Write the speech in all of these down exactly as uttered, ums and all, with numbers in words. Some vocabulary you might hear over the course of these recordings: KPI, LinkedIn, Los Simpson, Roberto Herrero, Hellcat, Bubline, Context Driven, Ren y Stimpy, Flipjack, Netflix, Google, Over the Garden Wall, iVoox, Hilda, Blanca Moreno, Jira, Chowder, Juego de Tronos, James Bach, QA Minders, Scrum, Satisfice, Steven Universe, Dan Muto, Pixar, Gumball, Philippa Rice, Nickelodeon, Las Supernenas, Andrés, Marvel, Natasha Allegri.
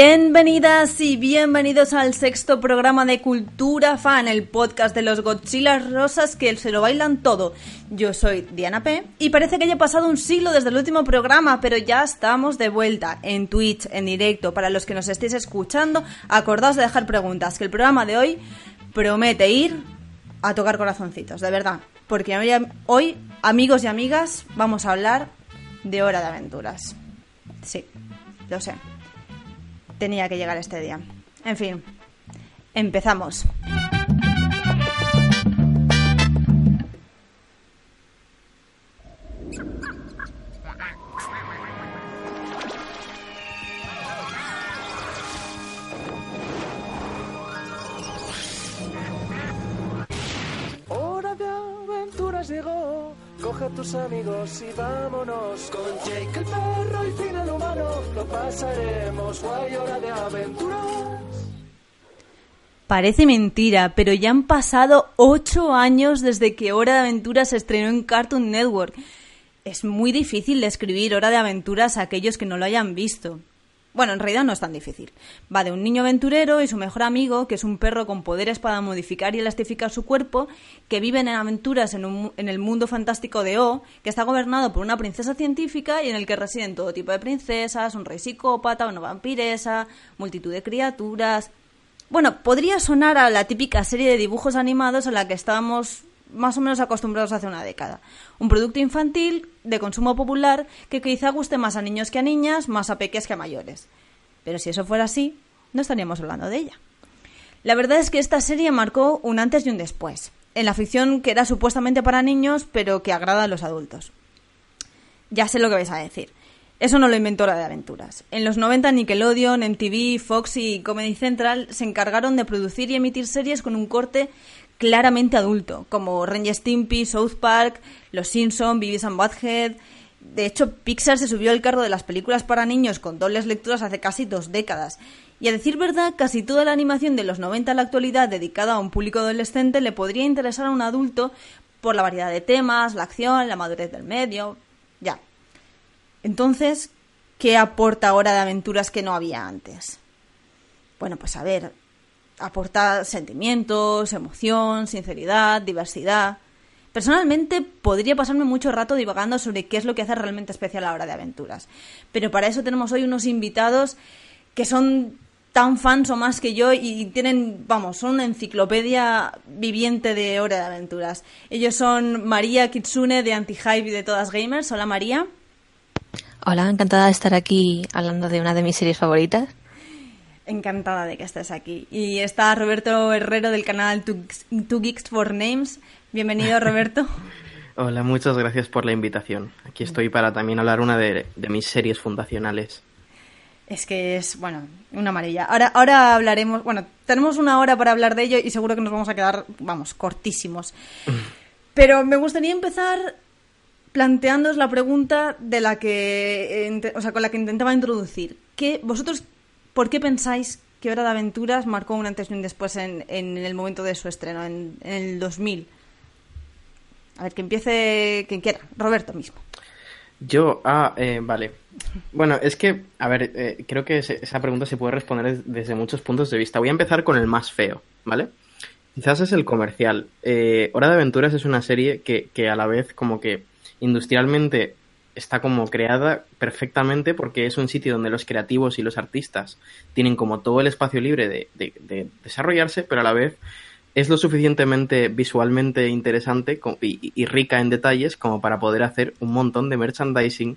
Bienvenidas y bienvenidos al sexto programa de Cultura Fan, el podcast de los Godzillas rosas que se lo bailan todo. Yo soy Diana P. y parece que haya pasado un siglo desde el último programa, pero ya estamos de vuelta en Twitch, en directo. Para los que nos estéis escuchando, acordaos de dejar preguntas, que el programa de hoy promete ir a tocar corazoncitos, de verdad. Porque hoy, amigos y amigas, vamos a hablar de Hora de Aventuras. Sí, lo sé. Tenía que llegar este día. En fin, empezamos. Hora de aventuras llegó. Coge a tus amigos y vámonos con Jake el perro y Finn el humano. Lo pasaremos guay, hora de aventuras. Parece mentira, pero ya han pasado ocho años desde que Hora de Aventuras se estrenó en Cartoon Network. Es muy difícil describir Hora de Aventuras a aquellos que no lo hayan visto. Bueno, en realidad no es tan difícil. Va de un niño aventurero y su mejor amigo, que es un perro con poderes para modificar y elastificar su cuerpo, que viven en aventuras en, un, en el mundo fantástico de O, que está gobernado por una princesa científica y en el que residen todo tipo de princesas, un rey psicópata, una vampiresa, multitud de criaturas... Bueno, podría sonar a la típica serie de dibujos animados a la que estábamos más o menos acostumbrados hace una década. Un producto infantil, de consumo popular, que quizá guste más a niños que a niñas, más a peques que a mayores. Pero si eso fuera así, no estaríamos hablando de ella. La verdad es que esta serie marcó un antes y un después, en la ficción que era supuestamente para niños, pero que agrada a los adultos. Ya sé lo que vais a decir. Eso no lo inventó Hora de Aventuras. En los noventa, Nickelodeon, M T V, Fox y Comedy Central se encargaron de producir y emitir series con un corte claramente adulto, como Ren y Stimpy, South Park, Los Simpson, Beavis and Butthead. De hecho, Pixar se subió al carro de las películas para niños con dobles lecturas hace casi dos décadas. Y a decir verdad, casi toda la animación de los noventa a la actualidad dedicada a un público adolescente le podría interesar a un adulto por la variedad de temas, la acción, la madurez del medio... Ya. Entonces, ¿qué aporta Hora de Aventuras que no había antes? Bueno, pues a ver... Aporta sentimientos, emoción, sinceridad, diversidad... Personalmente podría pasarme mucho rato divagando sobre qué es lo que hace realmente especial a Hora de Aventuras. Pero para eso tenemos hoy unos invitados que son tan fans o más que yo y tienen, vamos, son una enciclopedia viviente de Hora de Aventuras. Ellos son María Kitsune de Anti-Hype y de Todas Gamers. Hola, María. Hola, encantada de estar aquí hablando de una de mis series favoritas. Encantada de que estés aquí. Y está Roberto Herrero del canal Two Geeks for Names. Bienvenido, Roberto. Hola, muchas gracias por la invitación. Aquí estoy para también hablar una de, de mis series fundacionales. Es que es, bueno, una maravilla. Ahora, ahora hablaremos, bueno, tenemos una hora para hablar de ello y seguro que nos vamos a quedar, vamos, cortísimos. Pero me gustaría empezar planteándoos la pregunta de la que, o sea, con la que intentaba introducir. ¿Qué vosotros... ¿Por qué pensáis que Hora de Aventuras marcó un antes y un después en, en, en el momento de su estreno, en, en el dos mil? A ver, que empiece quien quiera, Roberto mismo. Yo, ah, eh, vale. Bueno, es que, a ver, eh, creo que se, esa pregunta se puede responder desde muchos puntos de vista. Voy a empezar con el más feo, ¿vale? Quizás es el comercial. Eh, Hora de Aventuras es una serie que, que a la vez como que industrialmente... está como creada perfectamente porque es un sitio donde los creativos y los artistas tienen como todo el espacio libre de, de, de desarrollarse, pero a la vez es lo suficientemente visualmente interesante y, y rica en detalles como para poder hacer un montón de merchandising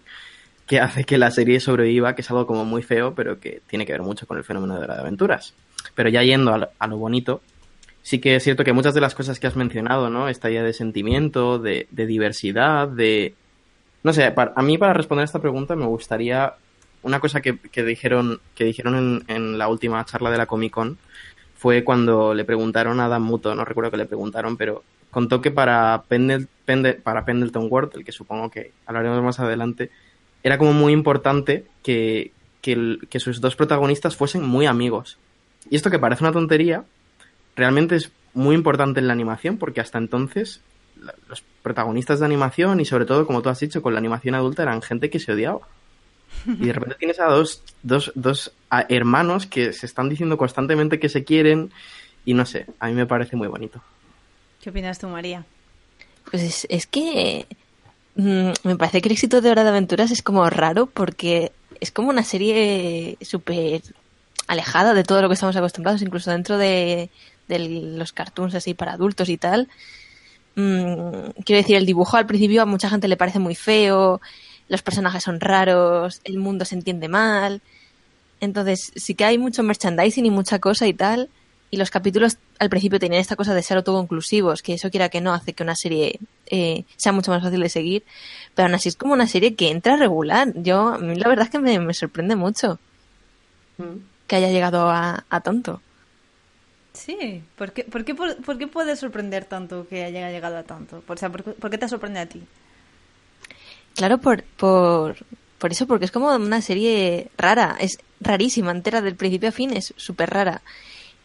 que hace que la serie sobreviva, que es algo como muy feo, pero que tiene que ver mucho con el fenómeno de las aventuras. Pero ya yendo a lo, a lo bonito, sí que es cierto que muchas de las cosas que has mencionado, ¿no? Esta idea de sentimiento, de, de diversidad, de... No sé, para, a mí para responder a esta pregunta me gustaría... Una cosa que, que dijeron que dijeron en, en la última charla de la Comic-Con fue cuando le preguntaron a Dan Muto, no recuerdo que le preguntaron, pero contó que para, Pendle, Pendle, para Pendleton Ward, el que supongo que hablaremos más adelante, era como muy importante que, que, el, que sus dos protagonistas fuesen muy amigos. Y esto que parece una tontería, realmente es muy importante en la animación, porque hasta entonces los protagonistas de animación, y sobre todo, como tú has dicho, con la animación adulta, eran gente que se odiaba. Y de repente tienes a dos, dos, dos hermanos que se están diciendo constantemente que se quieren, y no sé, a mí me parece muy bonito. ¿Qué opinas tú, María? Pues es, es que... me parece que el éxito de Hora de Aventuras es como raro porque es como una serie súper alejada de todo lo que estamos acostumbrados, incluso dentro de, de los cartoons así para adultos y tal. Quiero decir, el dibujo al principio a mucha gente le parece muy feo, los personajes son raros, el mundo se entiende mal. Entonces sí que hay mucho merchandising y mucha cosa y tal, y los capítulos al principio tenían esta cosa de ser autoconclusivos, que eso quiera que no hace que una serie eh, sea mucho más fácil de seguir, pero aún así es como una serie que entra regular. Yo, la verdad es que me, me sorprende mucho que haya llegado a, a tanto. Sí, ¿por qué, por qué, por, por qué puede sorprender tanto que haya llegado a tanto? O sea, ¿por, por qué te sorprende a ti? Claro, por, por, por eso, porque es como una serie rara, es rarísima, entera, del principio a fin, es súper rara.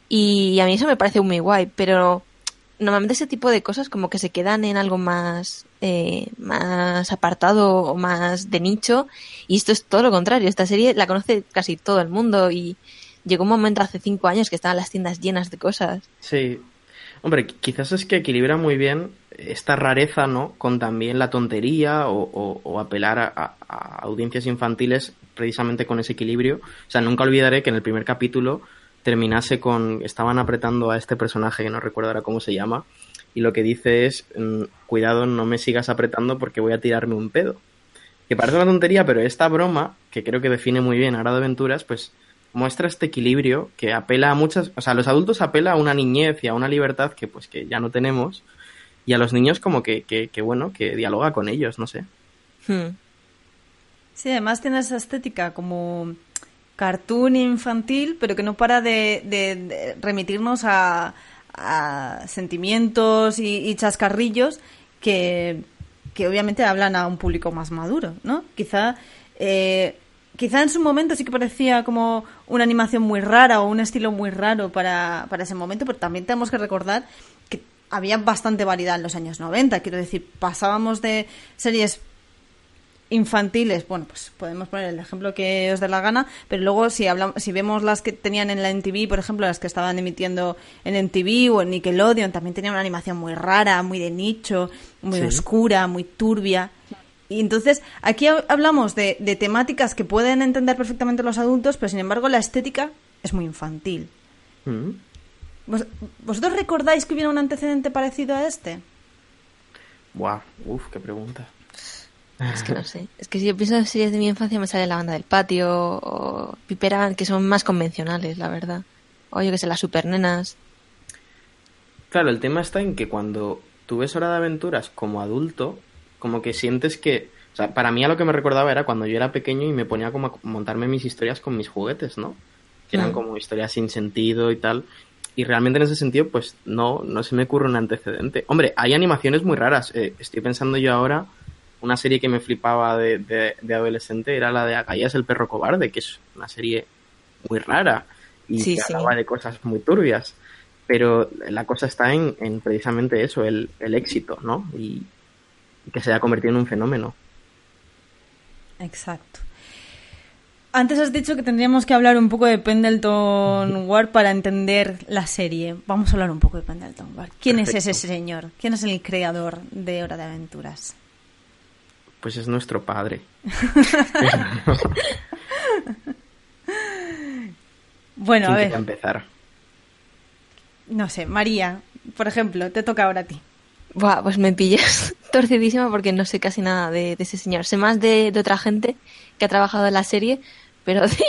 Y a mí eso me parece muy guay, pero normalmente ese tipo de cosas como que se quedan en algo más eh, más apartado o más de nicho, y esto es todo lo contrario. Esta serie la conoce casi todo el mundo y llegó un momento hace cinco años que estaban las tiendas llenas de cosas. Sí, hombre, quizás es que equilibra muy bien esta rareza, ¿no? Con también la tontería o, o, o apelar a, a, a audiencias infantiles precisamente con ese equilibrio. O sea, nunca olvidaré que en el primer capítulo terminase con... estaban apretando a este personaje que no recuerdo ahora cómo se llama, y lo que dice es: cuidado, no me sigas apretando porque voy a tirarme un pedo. Que parece una tontería, pero esta broma, que creo que define muy bien Hora de Aventuras, pues muestra este equilibrio que apela a muchas... O sea, los adultos apela a una niñez y a una libertad que pues que ya no tenemos, y a los niños como que, que, que bueno, que dialoga con ellos, no sé. Hmm. Sí, además tiene esa estética como... cartoon infantil, pero que no para de, de, de remitirnos a, a sentimientos y, y chascarrillos que, que obviamente hablan a un público más maduro, ¿no? Quizá, eh, quizá en su momento sí que parecía como una animación muy rara o un estilo muy raro para, para ese momento, pero también tenemos que recordar que había bastante variedad en los años noventa. Quiero decir, pasábamos de series infantiles, bueno, pues podemos poner el ejemplo que os dé la gana, pero luego si hablamos, si vemos las que tenían en la M T V, por ejemplo, las que estaban emitiendo en M T V o en Nickelodeon, también tenían una animación muy rara, muy de nicho, muy sí. oscura, muy turbia. Y entonces aquí hablamos de, de temáticas que pueden entender perfectamente los adultos, pero sin embargo la estética es muy infantil. ¿Mm? ¿Vos, ¿Vosotros recordáis que hubiera un antecedente parecido a este? Buah, uf, qué pregunta. Es que no sé, es que si yo pienso en series de mi infancia me sale La Banda del Patio o Piperan, que son más convencionales, la verdad. O yo que sé, Las Supernenas. Claro, el tema está en que cuando tú ves Hora de Aventuras como adulto, como que sientes que... O sea, para mí a lo que me recordaba era cuando yo era pequeño y me ponía como a montarme mis historias con mis juguetes, ¿no? Que eran mm. como historias sin sentido y tal. Y realmente en ese sentido, pues no, no se me ocurre un antecedente. Hombre, hay animaciones muy raras. Eh, estoy pensando yo ahora... Una serie que me flipaba de, de, de adolescente era la de Acaías el perro cobarde, que es una serie muy rara y sí, que sí. hablaba de cosas muy turbias. Pero la cosa está en, en precisamente eso, el, el éxito, ¿no? Y que se haya convertido en un fenómeno. Exacto. Antes has dicho que tendríamos que hablar un poco de Pendleton Ward para entender la serie. Vamos a hablar un poco de Pendleton Ward. ¿Quién Perfecto. Es ese señor? ¿Quién es el creador de Hora de Aventuras? pues es nuestro padre. Bueno, a ver. ¿Quién quiere empezar? No sé, María, por ejemplo, te toca ahora a ti. Buah, pues me pillas torcidísima porque no sé casi nada de, de ese señor. Sé más de, de otra gente que ha trabajado en la serie, pero sé,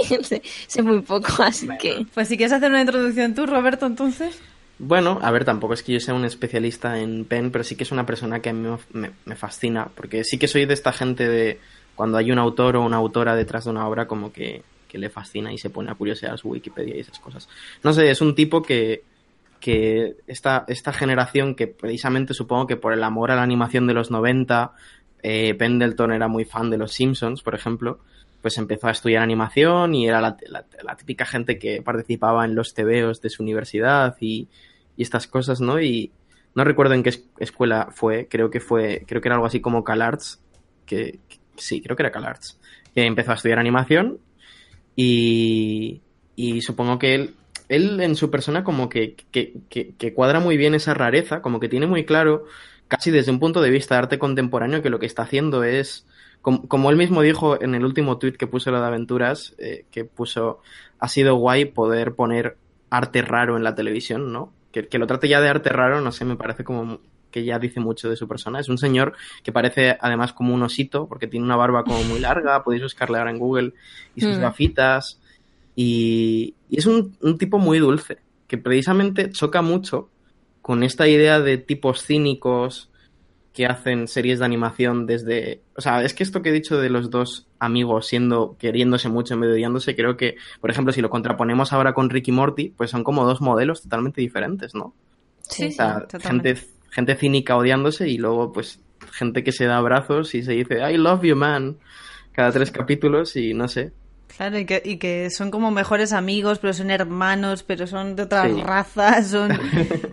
sé muy poco, así bueno. que... Pues si quieres hacer una introducción tú, Roberto, entonces... Bueno, a ver, tampoco es que yo sea un especialista en Penn, pero sí que es una persona que a mí me, me fascina, porque sí que soy de esta gente de cuando hay un autor o una autora detrás de una obra como que, que le fascina y se pone a curiosear su Wikipedia y esas cosas. No sé, es un tipo que, que esta, esta generación que precisamente supongo que por el amor a la animación de los noventa, eh, Pendleton era muy fan de los Simpsons, por ejemplo, pues empezó a estudiar animación y era la, la, la típica gente que participaba en los tebeos de su universidad y, y estas cosas, ¿no? Y no recuerdo en qué escuela fue, creo que fue, creo que era algo así como CalArts, que, que sí, creo que era CalArts, que empezó a estudiar animación y, y supongo que él, él en su persona como que, que, que, que cuadra muy bien esa rareza, como que tiene muy claro, casi desde un punto de vista de arte contemporáneo, que lo que está haciendo es... Como él mismo dijo en el último tuit que puso lo de Aventuras, eh, que puso, ha sido guay poder poner arte raro en la televisión, ¿no? Que, que lo trate ya de arte raro, no sé, me parece como que ya dice mucho de su persona. Es un señor que parece además como un osito, porque tiene una barba como muy larga, podéis buscarle ahora en Google, y sus mm. gafitas. Y, y es un, un tipo muy dulce, que precisamente choca mucho con esta idea de tipos cínicos, que hacen series de animación desde... O sea, es que esto que he dicho de los dos amigos siendo queriéndose mucho en vez de odiándose, creo que, por ejemplo, si lo contraponemos ahora con Rick y Morty, pues son como dos modelos totalmente diferentes, ¿no? Sí, o sea, sí, gente, gente cínica odiándose y luego, pues, gente que se da abrazos y se dice I love you, man, cada tres capítulos y no sé. Claro, y que, y que son como mejores amigos, pero son hermanos, pero son de otras sí. razas, son...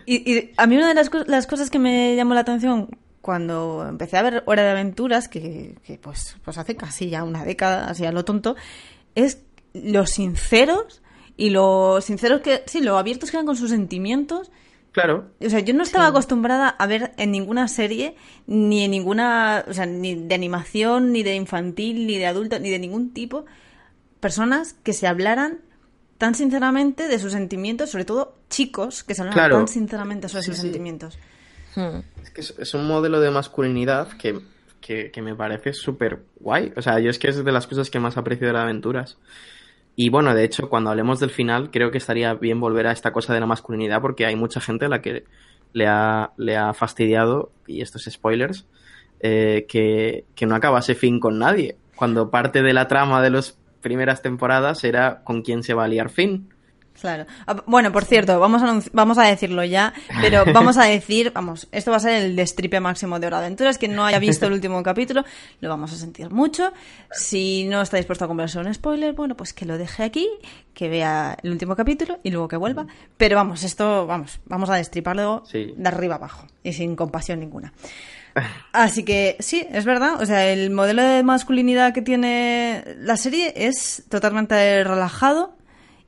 Y, y a mí una de las, las cosas que me llamó la atención... Cuando empecé a ver Hora de Aventuras, que, que pues, pues hace casi ya una década, así a lo tonto, es los sinceros y los sinceros que, sí, lo abiertos que eran con sus sentimientos. Claro. O sea, yo no estaba sí. acostumbrada a ver en ninguna serie, ni en ninguna, o sea, ni de animación, ni de infantil, ni de adulto, ni de ningún tipo, personas que se hablaran tan sinceramente de sus sentimientos, sobre todo chicos que se hablaran claro. tan sinceramente sobre sí, sus sí. sentimientos. Es que es un modelo de masculinidad que, que, que me parece súper guay. O sea, yo es que es de las cosas que más aprecio de las Aventuras. Y bueno, de hecho, cuando hablemos del final, creo que estaría bien volver a esta cosa de la masculinidad porque hay mucha gente a la que le ha, le ha fastidiado, y estos spoilers, eh, que, que no acabase fin con nadie. Cuando parte de la trama de las primeras temporadas era con quién se va a liar fin. Claro. Bueno, por cierto, vamos a, vamos a decirlo ya, pero vamos a decir, vamos, esto va a ser el destripe máximo de Hora de Aventuras. Quien no haya visto el último capítulo, lo vamos a sentir mucho. Si no está dispuesto a comprarse un spoiler, bueno, pues que lo deje aquí, que vea el último capítulo y luego que vuelva. Pero vamos, esto, vamos, vamos a destriparlo sí. de arriba abajo y sin compasión ninguna. Así que sí, es verdad, o sea, el modelo de masculinidad que tiene la serie es totalmente relajado.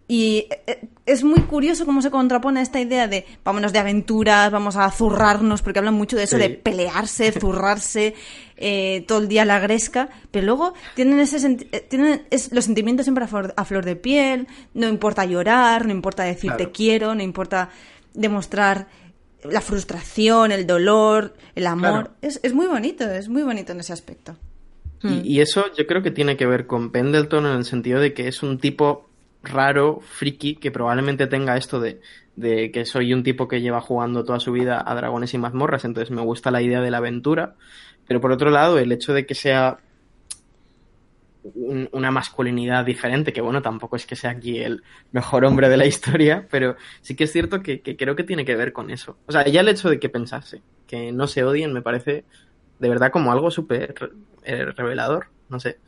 Y es muy curioso cómo se contrapone a esta idea de vámonos de aventuras, vamos a zurrarnos, porque hablan mucho de eso, sí. de pelearse, zurrarse, eh, todo el día la gresca, pero luego tienen ese senti- tienen es, los sentimientos siempre a flor, a flor de piel, no importa llorar, no importa decir claro. te quiero, no importa demostrar la frustración, el dolor, el amor, claro. es, es muy bonito, es muy bonito en ese aspecto. Y, hmm. y eso yo creo que tiene que ver con Pendleton en el sentido de que es un tipo... raro, friki, que probablemente tenga esto de, de que soy un tipo que lleva jugando toda su vida a dragones y mazmorras, entonces me gusta la idea de la aventura, pero por otro lado el hecho de que sea un, una masculinidad diferente, que bueno, tampoco es que sea aquí el mejor hombre de la historia, pero sí que es cierto que, que creo que tiene que ver con eso. O sea, ya el hecho de que pensase que no se odien me parece de verdad como algo súper revelador, no sé.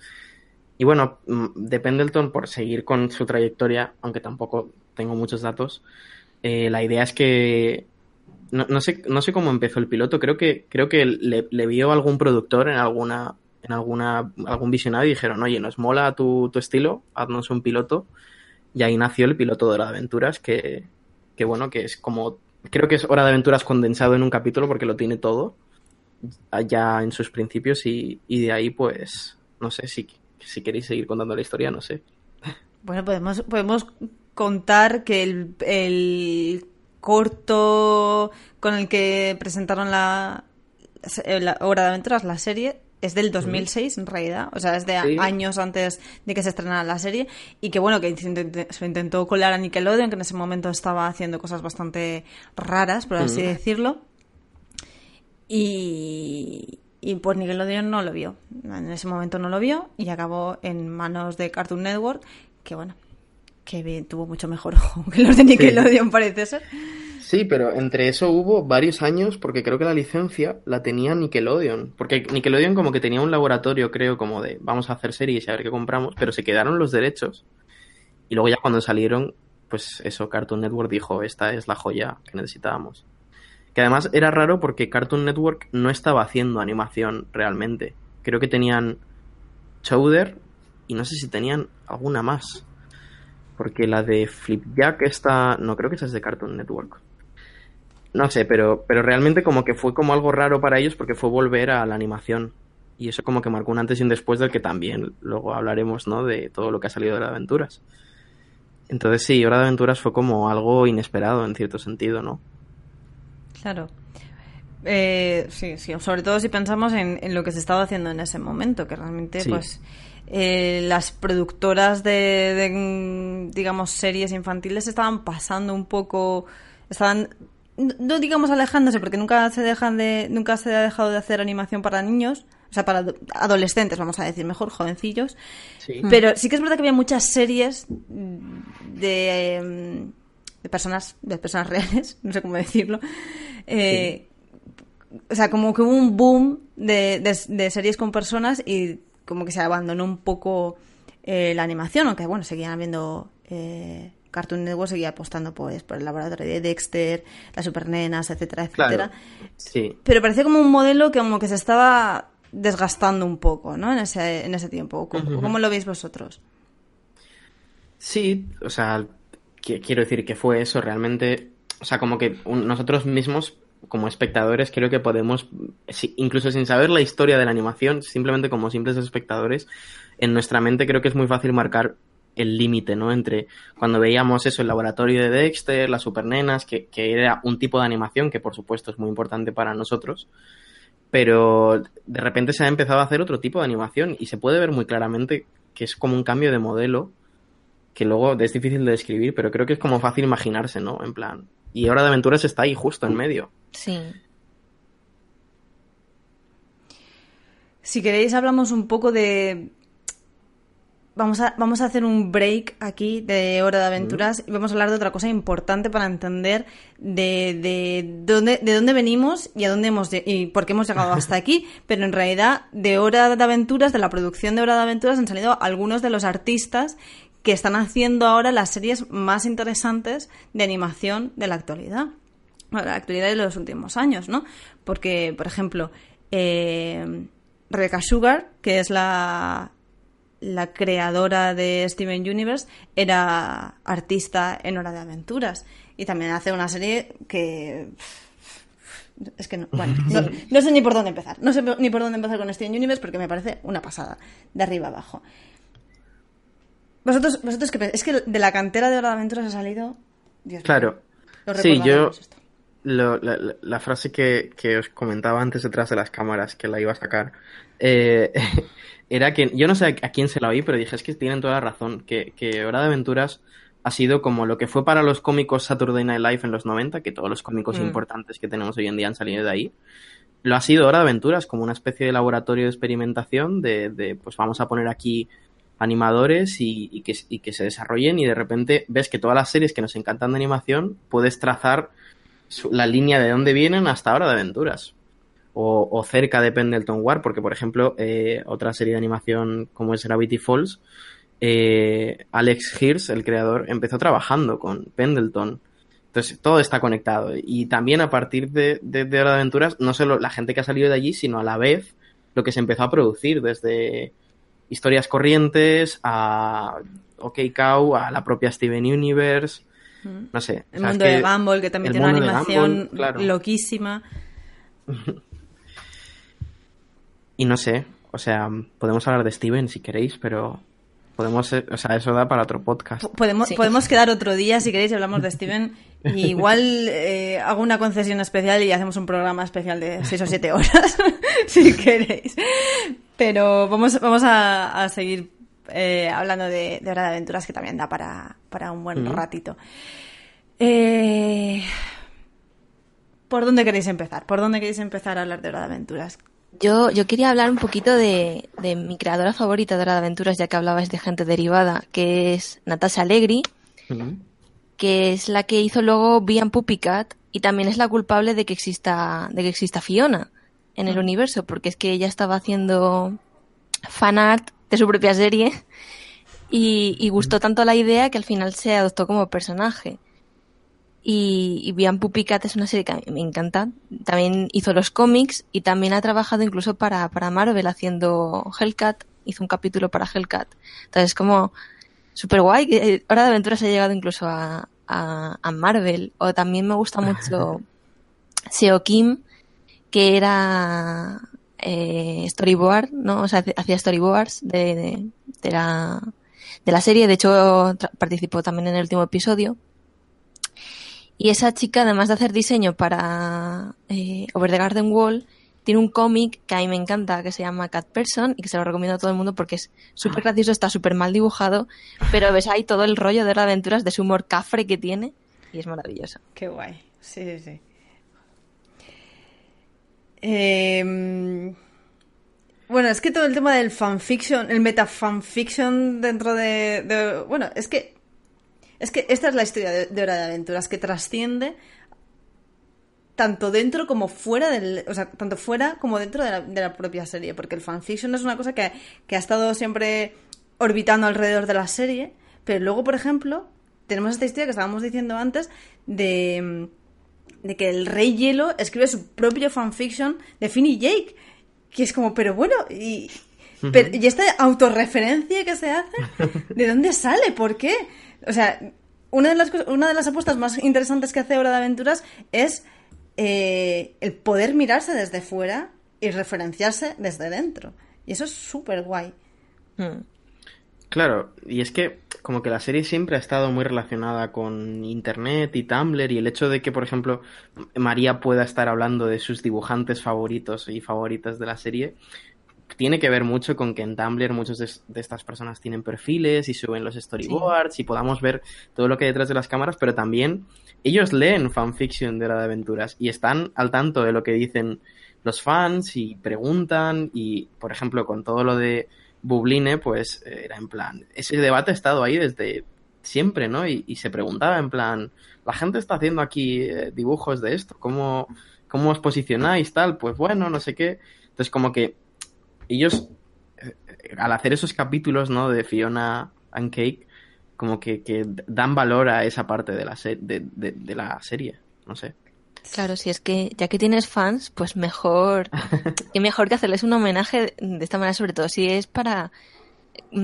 Y bueno, de Pendleton, por seguir con su trayectoria, aunque tampoco tengo muchos datos, eh, la idea es que... No, no sé no sé cómo empezó el piloto, creo que creo que le, le vio algún productor en alguna en alguna algún visionado y dijeron, oye, nos mola tu, tu estilo, haznos un piloto. Y ahí nació el piloto de Hora de Aventuras, que, que bueno, que es como... Creo que es Hora de Aventuras condensado en un capítulo porque lo tiene todo. ya en sus principios y, y de ahí, pues, no sé, si, si queréis seguir contando la historia, no sé. Bueno, podemos, podemos contar que el, el corto con el que presentaron la, la Hora de Aventuras, la serie, es del dos mil seis, en realidad. O sea, es de sí. años antes de que se estrenara la serie. Y que, bueno, que se intentó colar a Nickelodeon, que en ese momento estaba haciendo cosas bastante raras, por así mm. decirlo. Y, y pues Nickelodeon no lo vio. En ese momento no lo vio y acabó en manos de Cartoon Network, que, bueno, que bien, tuvo mucho mejor ojo que los de Nickelodeon, sí. parece ser. Sí, pero entre eso hubo varios años, porque creo que la licencia la tenía Nickelodeon. Porque Nickelodeon como que tenía un laboratorio, creo, como de vamos a hacer series y a ver qué compramos, pero se quedaron los derechos. Y luego ya cuando salieron, pues eso, Cartoon Network dijo, esta es la joya que necesitábamos. Que además era raro porque Cartoon Network no estaba haciendo animación realmente. Creo que tenían Chowder y no sé si tenían alguna más. Porque la de Flipjack está... No, creo que esa es de Cartoon Network. No sé, pero, pero realmente como que fue como algo raro para ellos porque fue volver a la animación. Y eso como que marcó un antes y un después del que también luego hablaremos, ¿no? De todo lo que ha salido de Hora de Aventuras. Entonces sí, Hora de Aventuras fue como algo inesperado en cierto sentido, ¿no? Claro. Eh, sí, sí. Sobre todo si pensamos en, en lo que se estaba haciendo en ese momento, que realmente sí. pues... Eh, las productoras de, de, digamos, series infantiles estaban pasando un poco... Estaban... no digamos alejándose, porque nunca se dejan de nunca se ha dejado de hacer animación para niños, o sea, para adolescentes, vamos a decir mejor, jovencillos. Sí. Pero sí que es verdad que había muchas series de, de personas de personas reales, no sé cómo decirlo. Eh, sí. O sea, como que hubo un boom de, de, de series con personas y como que se abandonó un poco eh, la animación, aunque, bueno, seguían habiendo... Eh, Cartoon Network seguía apostando pues por el laboratorio de Dexter, Las Supernenas, etcétera, etcétera. Claro, sí. Pero parecía como un modelo que como que se estaba desgastando un poco, ¿no? En ese, en ese tiempo. ¿Cómo, uh-huh. ¿Cómo lo veis vosotros? Sí, o sea, que, quiero decir que fue eso realmente. O sea, como que un, nosotros mismos, como espectadores, creo que podemos, si, incluso sin saber la historia de la animación, simplemente como simples espectadores, en nuestra mente creo que es muy fácil marcar el límite, ¿no? Entre cuando veíamos eso, el laboratorio de Dexter, Las Supernenas, que, que era un tipo de animación que por supuesto es muy importante para nosotros, pero de repente se ha empezado a hacer otro tipo de animación y se puede ver muy claramente que es como un cambio de modelo que luego es difícil de describir, pero creo que es como fácil imaginarse, ¿no? En plan, y Hora de Aventuras está ahí justo en medio. Sí. Si queréis hablamos un poco de... Vamos a, vamos a hacer un break aquí de Hora de Aventuras y vamos a hablar de otra cosa importante para entender de, de, de, dónde, de dónde venimos y a dónde hemos de, y por qué hemos llegado hasta aquí, pero en realidad de Hora de Aventuras, de la producción de Hora de Aventuras han salido algunos de los artistas que están haciendo ahora las series más interesantes de animación de la actualidad, de la actualidad de los últimos años, ¿no? Porque, por ejemplo, eh, Rebecca Sugar, que es la... la creadora de Steven Universe, era artista en Hora de Aventuras y también hace una serie que es que no, bueno, no, no sé ni por dónde empezar no sé ni por dónde empezar con Steven Universe porque me parece una pasada, de arriba abajo. ¿Vosotros, vosotros qué pensáis? Es que de la cantera de Hora de Aventuras ha salido Dios claro mío, sí, yo lo, la, la frase que, que os comentaba antes detrás de las cámaras que la iba a sacar eh era que, yo no sé a quién se la oí, pero dije, es que tienen toda la razón, que, que Hora de Aventuras ha sido como lo que fue para los cómicos Saturday Night Live en los noventa, que todos los cómicos mm. importantes que tenemos hoy en día han salido de ahí. Lo ha sido Hora de Aventuras, como una especie de laboratorio de experimentación de, de pues vamos a poner aquí animadores y, y, que, y que se desarrollen, y de repente ves que todas las series que nos encantan de animación puedes trazar su, la línea de dónde vienen hasta Hora de Aventuras. O, o cerca de Pendleton Ward, porque, por ejemplo, eh, otra serie de animación como es Gravity Falls, eh, Alex Hirsch, el creador, empezó trabajando con Pendleton. Entonces, todo está conectado. Y también a partir de, de, de Hora de Aventuras, no solo la gente que ha salido de allí, sino a la vez lo que se empezó a producir desde historias corrientes a OK Cow, a la propia Steven Universe, no sé. El mundo de Gumball, que también tiene una animación loquísima. Y no sé, o sea, podemos hablar de Steven si queréis, pero podemos, o sea, eso da para otro podcast. Podemos, sí. podemos quedar otro día si queréis, hablamos de Steven. Y igual eh, hago una concesión especial y hacemos un programa especial de seis o siete horas, si queréis. Pero vamos, vamos a, a seguir eh, hablando de, de Hora de Aventuras, que también da para, para un buen mm. ratito. Eh, ¿Por dónde queréis empezar? ¿Por dónde queréis empezar a hablar de Hora de Aventuras? Yo, yo quería hablar un poquito de, de mi creadora favorita de Hora de Aventuras, ya que hablabais de gente derivada, que es Natasha Allegri, mm. que es la que hizo luego Bee and PuppyCat, y también es la culpable de que exista, de que exista Fiona en el mm. universo, porque es que ella estaba haciendo fanart de su propia serie y, y gustó mm. tanto la idea que al final se adoptó como personaje. Y, y Bee and PuppyCat es una serie que me encanta. También hizo los cómics y también ha trabajado incluso para, para Marvel haciendo Hellcat. Hizo un capítulo para Hellcat. Entonces, como súper guay. Hora de Aventuras ha llegado incluso a, a, a Marvel. O también me gusta mucho Seo Kim, que era eh, storyboard, ¿no? O sea, hacía storyboards de, de, de, la, de la serie. De hecho, tra- participó también en el último episodio. Y esa chica, además de hacer diseño para eh, Over the Garden Wall, tiene un cómic que a mí me encanta, que se llama Cat Person, y que se lo recomiendo a todo el mundo porque es súper gracioso, está súper mal dibujado, pero ves ahí todo el rollo de las aventuras, de su humor cafre que tiene, y es maravilloso. Qué guay, sí, sí, sí. Eh... Bueno, es que todo el tema del fanfiction, el metafanfiction dentro de... de... Bueno, es que... Es que esta es la historia de, de Hora de Aventuras, que trasciende tanto dentro como fuera del, o sea, tanto fuera como dentro de la, de la propia serie, porque el fanfiction es una cosa que, que ha estado siempre orbitando alrededor de la serie, pero luego, por ejemplo, tenemos esta historia que estábamos diciendo antes de, de que el Rey Hielo escribe su propio fanfiction de Finn y Jake, que es como, pero bueno, y, uh-huh. pero, y esta autorreferencia que se hace, ¿de dónde sale? ¿Por qué? O sea, una de las cosas, una de las apuestas más interesantes que hace Hora de Aventuras es eh, el poder mirarse desde fuera y referenciarse desde dentro. Y eso es súper guay. Claro, y es que como que la serie siempre ha estado muy relacionada con internet y Tumblr, y el hecho de que, por ejemplo, María pueda estar hablando de sus dibujantes favoritos y favoritas de la serie... tiene que ver mucho con que en Tumblr muchas de, de estas personas tienen perfiles y suben los storyboards sí. y podamos ver todo lo que hay detrás de las cámaras, pero también ellos leen fanfiction de Hora de Aventuras y están al tanto de lo que dicen los fans y preguntan. Y, por ejemplo, con todo lo de Bubline, pues era en plan... Ese debate ha estado ahí desde siempre, ¿no? Y, y se preguntaba en plan... La gente está haciendo aquí eh, dibujos de esto, ¿cómo, cómo os posicionáis, tal? Pues bueno, no sé qué. Entonces, como que ellos, al hacer esos capítulos, ¿no?, de Fiona and Cake, como que, que dan valor a esa parte de la, ser- de, de, de la serie, no sé. Claro, si es que ya que tienes fans, pues mejor, y mejor que hacerles un homenaje de esta manera, sobre todo si es para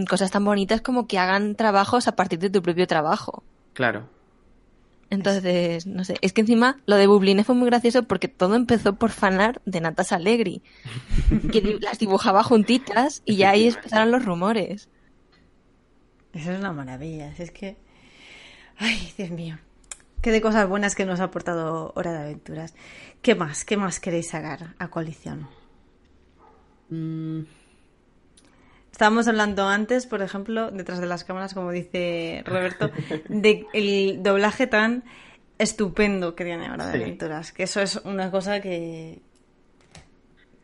cosas tan bonitas como que hagan trabajos a partir de tu propio trabajo. Claro. Entonces, no sé, es que encima lo de Bubline fue muy gracioso porque todo empezó por fanart de Natasha Allegri, que las dibujaba juntitas y ya ahí empezaron los rumores. Eso es una maravilla, es que... Ay, Dios mío, qué de cosas buenas que nos ha aportado Hora de Aventuras. ¿Qué más? ¿Qué más queréis sacar a coalición? Mm. Estábamos hablando antes, por ejemplo, detrás de las cámaras, como dice Roberto, de el doblaje tan estupendo que tiene Hora de sí. Aventuras. Que eso es una cosa que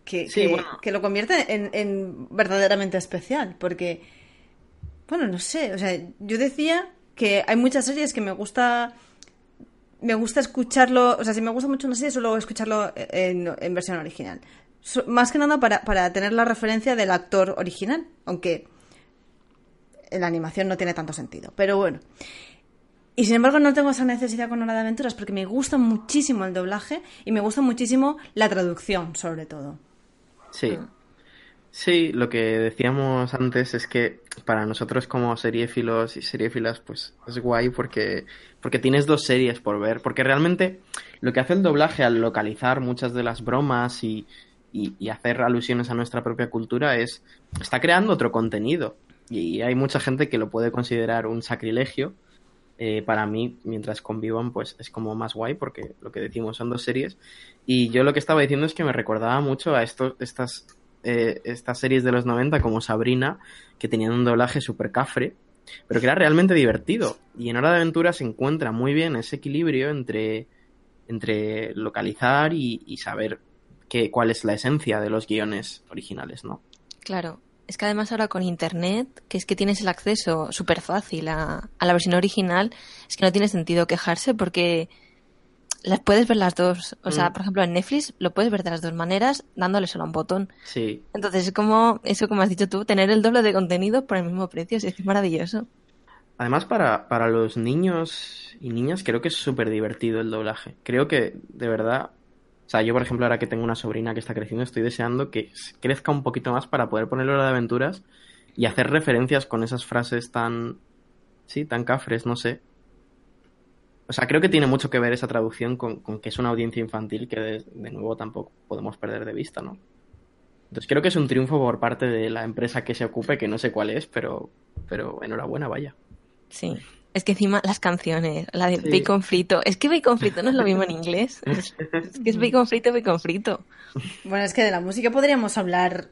que, sí, que, bueno. que lo convierte en, en verdaderamente especial. Porque, bueno, no sé, o sea, yo decía que hay muchas series que me gusta me gusta escucharlo, o sea, si me gusta mucho una serie, solo escucharlo en, en versión original. Más que nada para, para tener la referencia del actor original, aunque la animación no tiene tanto sentido, pero bueno. Y sin embargo no tengo esa necesidad con Hora de Aventuras porque me gusta muchísimo el doblaje y me gusta muchísimo la traducción, sobre todo. Sí, ah. sí, lo que decíamos antes es que para nosotros como seriéfilos y seriéfilas pues es guay porque, porque tienes dos series por ver, porque realmente lo que hace el doblaje al localizar muchas de las bromas y y, y hacer alusiones a nuestra propia cultura es está creando otro contenido. Y hay mucha gente que lo puede considerar un sacrilegio. Eh, para mí, mientras convivan, pues es como más guay, porque lo que decimos son dos series. Y yo lo que estaba diciendo es que me recordaba mucho a estos estas eh, estas series de los noventa como Sabrina, que tenían un doblaje súper cafre, pero que era realmente divertido. Y en Hora de Aventura se encuentra muy bien ese equilibrio entre, entre localizar y, y saber que, cuál es la esencia de los guiones originales, ¿no? Claro. Es que además ahora con internet, que es que tienes el acceso súper fácil a, a la versión original, es que no tiene sentido quejarse porque las puedes ver las dos. O mm. sea, por ejemplo, en Netflix lo puedes ver de las dos maneras dándole solo a un botón. Sí. Entonces es como, eso como has dicho tú, tener el doble de contenido por el mismo precio, es que es maravilloso. Además para, para los niños y niñas creo que es súper divertido el doblaje. Creo que, de verdad... O sea, yo, por ejemplo, ahora que tengo una sobrina que está creciendo, estoy deseando que crezca un poquito más para poder poner Hora de Aventuras y hacer referencias con esas frases tan... Sí, tan cafres, no sé. O sea, creo que tiene mucho que ver esa traducción con, con que es una audiencia infantil que, de, de nuevo, tampoco podemos perder de vista, ¿no? Entonces, creo que es un triunfo por parte de la empresa que se ocupe, que no sé cuál es, pero, pero enhorabuena, vaya. Sí. Es que encima las canciones, la de sí. Bacon frito. Es que bacon frito no es lo mismo en inglés. Es, es que es bacon frito, bacon frito. Bueno, es que de la música podríamos hablar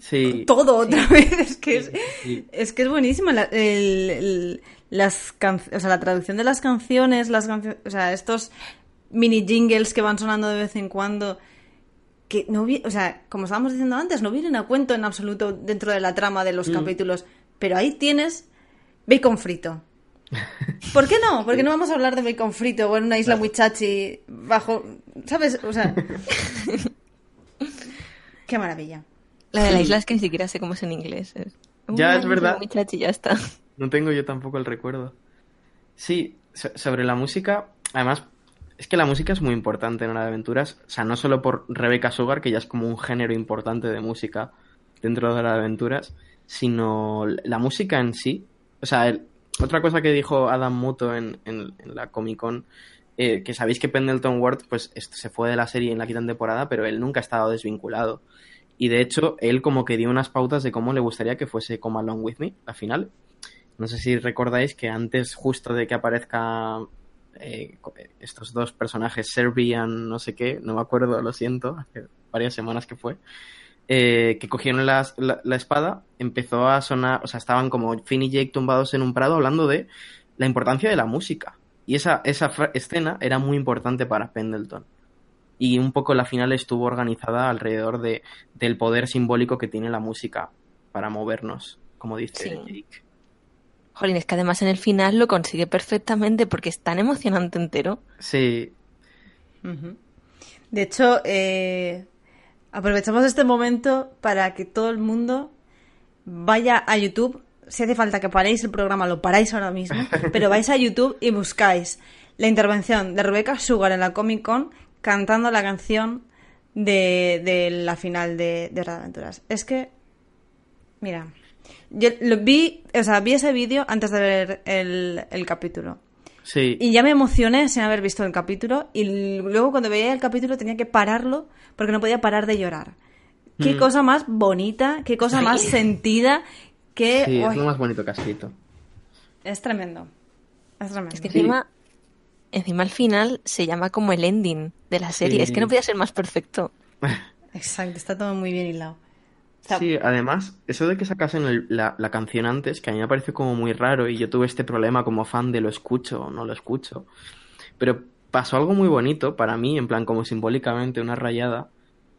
sí. todo sí. otra vez. Es que sí. es, sí. es que es buenísimo. La, el, el, las can, o sea, la traducción de las canciones, las cancio, o sea, estos mini jingles que van sonando de vez en cuando. Que no, o sea, como estábamos diciendo antes, no vienen a cuento en absoluto dentro de la trama de los mm. capítulos. Pero ahí tienes... Bacon frito. ¿Por qué no? Porque no vamos a hablar de bacon frito o en una isla muy chachi bajo... ¿Sabes? O sea... Qué maravilla. La de la isla es que ni siquiera sé cómo es en inglés. Uy, ya, es verdad. Muy chachi, ya está. No tengo yo tampoco el recuerdo. Sí, sobre la música... Además, es que la música es muy importante en Hora de Aventuras. O sea, no solo por Rebecca Sugar, que ya es como un género importante de música dentro de Hora de Aventuras, sino la música en sí... O sea, el, otra cosa que dijo Adam Muto en, en, en la Comic-Con, eh, que sabéis que Pendleton Ward pues, se fue de la serie en la quinta temporada, pero él nunca ha estado desvinculado. Y de hecho, él como que dio unas pautas de cómo le gustaría que fuese Come Along With Me, la final. No sé si recordáis que antes, justo de que aparezca eh, estos dos personajes, Serbian no sé qué, no me acuerdo, lo siento, hace varias semanas que fue... Eh, que cogieron la, la, la espada, empezó a sonar, o sea, estaban como Finn y Jake tumbados en un prado hablando de la importancia de la música. Y esa, esa fra- escena era muy importante para Pendleton. Y un poco la final estuvo organizada alrededor de, del poder simbólico que tiene la música para movernos, como dice sí. Jake. Jolín, es que además en el final lo consigue perfectamente porque es tan emocionante entero. Sí. Uh-huh. De hecho, eh... aprovechamos este momento para que todo el mundo vaya a YouTube. Si hace falta que paréis el programa, lo paráis ahora mismo, pero vais a YouTube y buscáis la intervención de Rebecca Sugar en la Comic-Con cantando la canción de, de la final de, de Hora de Aventuras. Es que, mira, yo lo vi, o sea, vi ese vídeo antes de ver el, el capítulo. Sí. Y ya me emocioné sin haber visto el capítulo y luego cuando veía el capítulo tenía que pararlo porque no podía parar de llorar. Qué mm. cosa más bonita, qué cosa más sentida, qué... Sí, uy, es lo más bonito que has escrito. Es tremendo, es tremendo. Es que sí. encima, encima al final se llama como el ending de la serie, sí. Es que no podía ser más perfecto. Exacto, está todo muy bien hilado. Sí, además, eso de que sacasen el, la, la canción antes, que a mí me parece como muy raro y yo tuve este problema como fan de lo escucho o no lo escucho, pero pasó algo muy bonito para mí, en plan como simbólicamente una rayada,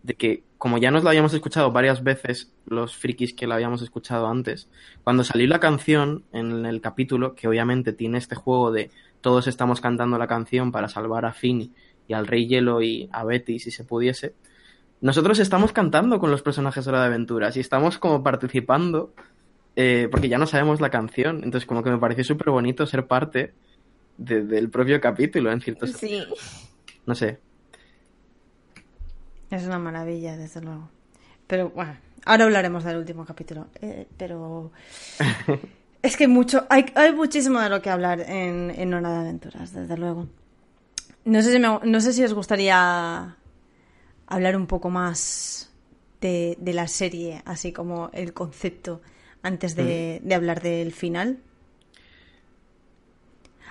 de que como ya nos la habíamos escuchado varias veces los frikis que la habíamos escuchado antes, cuando salió la canción en el capítulo, que obviamente tiene este juego de todos estamos cantando la canción para salvar a Finn y al Rey Hielo y a Betty si se pudiese, nosotros estamos cantando con los personajes de Hora de Aventuras y estamos como participando eh, porque ya no sabemos la canción. Entonces como que me pareció súper bonito ser parte de, del propio capítulo en ciertos... Sí. No sé. Es una maravilla, desde luego. Pero bueno, ahora hablaremos del último capítulo. Eh, pero... es que hay mucho, hay, hay muchísimo de lo que hablar en, en Hora de Aventuras, desde luego. No sé si, me, no sé si os gustaría... hablar un poco más de, de la serie, así como el concepto, antes de, mm. de hablar del final.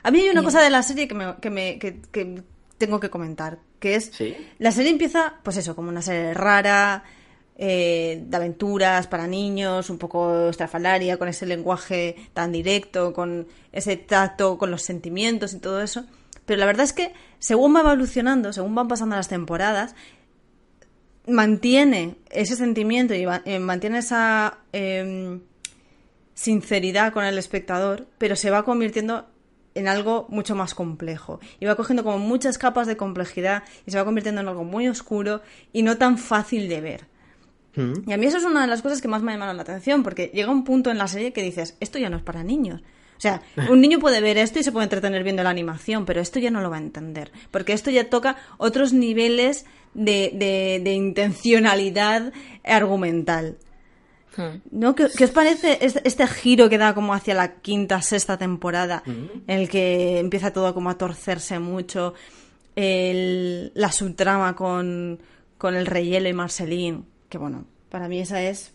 A mí hay una Bien. cosa de la serie que me, que me que, que tengo que comentar, que es, ¿sí?, la serie empieza, pues eso, como una serie rara, eh, de aventuras para niños, un poco estrafalaria, con ese lenguaje tan directo, con ese tacto, con los sentimientos y todo eso. Pero la verdad es que según va evolucionando, según van pasando las temporadas, mantiene ese sentimiento y va, eh, mantiene esa eh, sinceridad con el espectador, pero se va convirtiendo en algo mucho más complejo. Y va cogiendo como muchas capas de complejidad y se va convirtiendo en algo muy oscuro y no tan fácil de ver. ¿Mm? Y a mí eso es una de las cosas que más me ha llamado la atención, porque llega un punto en la serie que dices, esto ya no es para niños. O sea, un niño puede ver esto y se puede entretener viendo la animación, pero esto ya no lo va a entender, porque esto ya toca otros niveles de, de, de intencionalidad argumental. Hmm. ¿No? ¿Qué, qué os parece este, este giro que da como hacia la quinta, sexta temporada, hmm. en el que empieza todo como a torcerse mucho, el, la subtrama con, con el Rey Hielo y Marceline? Que bueno, para mí esa es,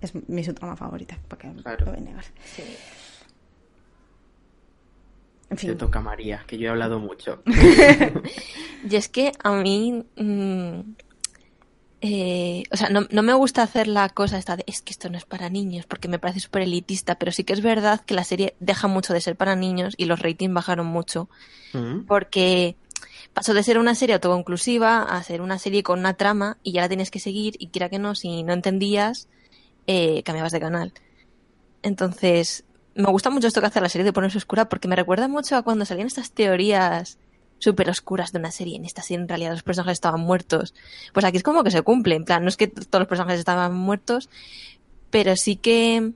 es mi subtrama favorita, porque claro, lo voy a negar. Sí. En fin. Te toca a María, que yo he hablado mucho. Y es que a mí... Mmm, eh, o sea, no, no me gusta hacer la cosa esta de es que esto no es para niños, porque me parece súper elitista, pero sí que es verdad que la serie deja mucho de ser para niños y los ratings bajaron mucho. ¿Mm? Porque pasó de ser una serie autoconclusiva a ser una serie con una trama y ya la tienes que seguir, y quiera que no, si no entendías, eh, cambiabas de canal. Entonces... me gusta mucho esto que hace la serie de ponerse oscura, porque me recuerda mucho a cuando salían estas teorías súper oscuras de una serie. En esta serie en realidad los personajes estaban muertos. Pues aquí es como que se cumple. En plan, no es que todos los personajes estaban muertos, pero sí que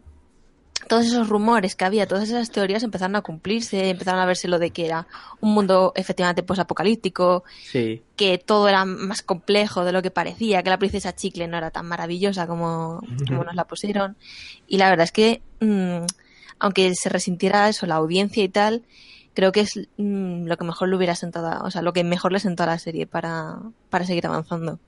todos esos rumores que había, todas esas teorías empezaron a cumplirse, empezaron a verse lo de que era un mundo efectivamente posapocalíptico, sí, que todo era más complejo de lo que parecía, que la princesa Chicle no era tan maravillosa como, como nos la pusieron. Y la verdad es que... Mmm, aunque se resintiera eso, la audiencia y tal, creo que es mmm, lo que mejor le hubiera sentado, o sea, lo que mejor le sentó a la serie para, para seguir avanzando.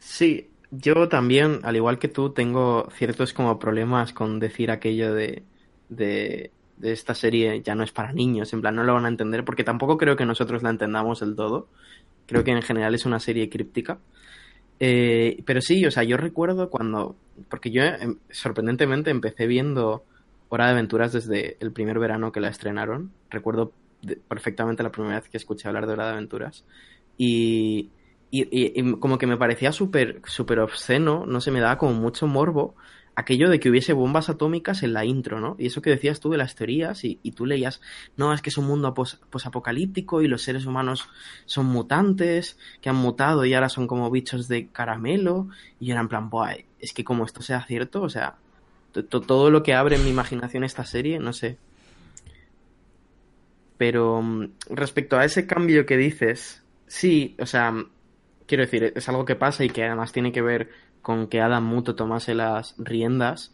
Sí, yo también, al igual que tú, tengo ciertos como problemas con decir aquello de, de, de esta serie ya no es para niños, en plan, no lo van a entender, porque tampoco creo que nosotros la entendamos del todo. Creo que en general es una serie críptica. Eh, pero sí, o sea, yo recuerdo cuando... Porque yo, em, sorprendentemente, empecé viendo Hora de Aventuras desde el primer verano que la estrenaron. Recuerdo de, perfectamente la primera vez que escuché hablar de Hora de Aventuras. Y, y, y, y como que me parecía súper súper obsceno, no sé, me daba como mucho morbo aquello de que hubiese bombas atómicas en la intro, ¿no? Y eso que decías tú de las teorías, y, y tú leías, no, es que es un mundo pos, posapocalíptico y los seres humanos son mutantes, que han mutado y ahora son como bichos de caramelo, y yo era en plan, buah, es que como esto sea cierto, o sea, todo lo que abre en mi imaginación esta serie, no sé. Pero respecto a ese cambio que dices, sí, o sea, quiero decir, es algo que pasa y que además tiene que ver... con que Adam Muto tomase las riendas,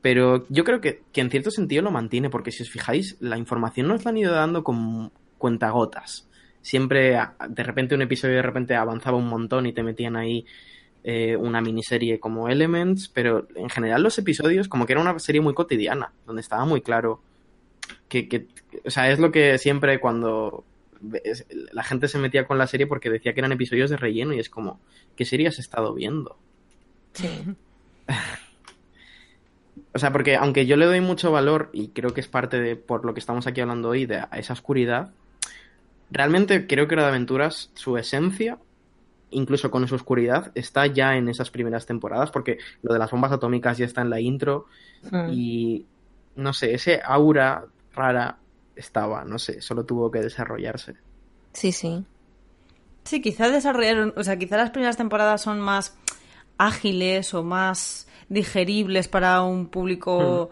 pero yo creo que, que en cierto sentido lo mantiene, porque si os fijáis, la información nos la han ido dando con cuentagotas. Siempre, de repente un episodio de repente avanzaba un montón y te metían ahí eh, una miniserie como Elements, pero en general los episodios, como que era una serie muy cotidiana, donde estaba muy claro que, que o sea, es lo que siempre cuando... la gente se metía con la serie porque decía que eran episodios de relleno, y es como, ¿qué serie has estado viendo? Sí. O sea, porque aunque yo le doy mucho valor, y creo que es parte de por lo que estamos aquí hablando hoy, de esa oscuridad, realmente creo que Hora de Aventuras, su esencia, incluso con su oscuridad, está ya en esas primeras temporadas, porque lo de las bombas atómicas ya está en la intro, mm. y no sé, ese aura rara estaba, no sé, solo tuvo que desarrollarse. Sí, sí. Sí, quizás desarrollaron, o sea, quizás las primeras temporadas son más ágiles o más digeribles para un público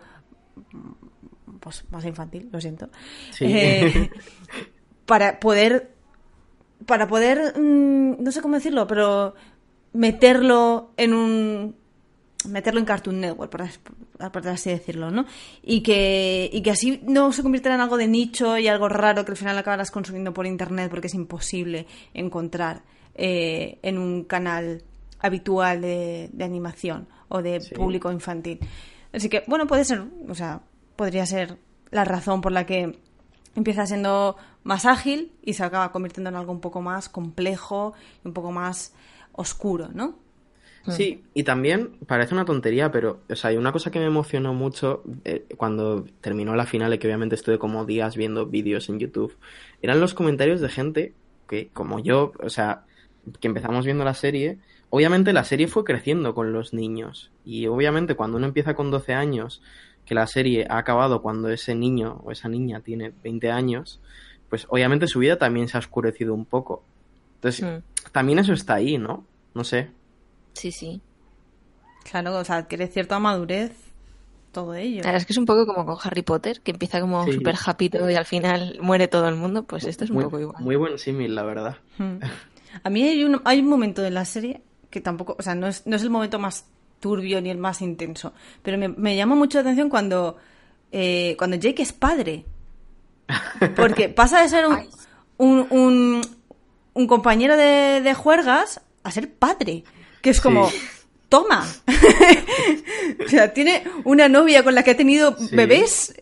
mm. pues más infantil, lo siento. Sí. Eh, para poder para poder mmm, no sé cómo decirlo, pero meterlo en un meterlo en Cartoon Network, por así decirlo, ¿no? Y que, y que así no se convirtiera en algo de nicho y algo raro que al final acabarás consumiendo por internet, porque es imposible encontrar eh, en un canal habitual de, de animación o de sí. público infantil. Así que, bueno, puede ser, o sea, podría ser la razón por la que empieza siendo más ágil y se acaba convirtiendo en algo un poco más complejo, un poco más oscuro, ¿no? Sí, y también parece una tontería, pero o sea, hay una cosa que me emocionó mucho eh, cuando terminó la final, y que obviamente estuve como días viendo vídeos en YouTube, eran los comentarios de gente que, como yo, o sea, que empezamos viendo la serie. Obviamente la serie fue creciendo con los niños, y obviamente cuando uno empieza con doce años, que la serie ha acabado cuando ese niño o esa niña tiene veinte años, pues obviamente su vida también se ha oscurecido un poco. Entonces, sí. también eso está ahí, ¿no? No sé. Sí, sí. Claro, o sea, adquiere cierta madurez todo ello. Claro, es que es un poco como con Harry Potter, que empieza como sí. súper happy todo y al final muere todo el mundo, pues esto es un muy, poco igual. Muy buen símil, la verdad. Hmm. A mí hay un, hay un momento de la serie que tampoco, o sea, no es, no es el momento más turbio ni el más intenso, pero me, me llama mucho la atención cuando, eh, cuando Jake es padre. Porque pasa de ser un, un, un, un compañero de, de juergas a ser padre. Que es como, sí. toma. O sea, tiene una novia con la que ha tenido sí. bebés.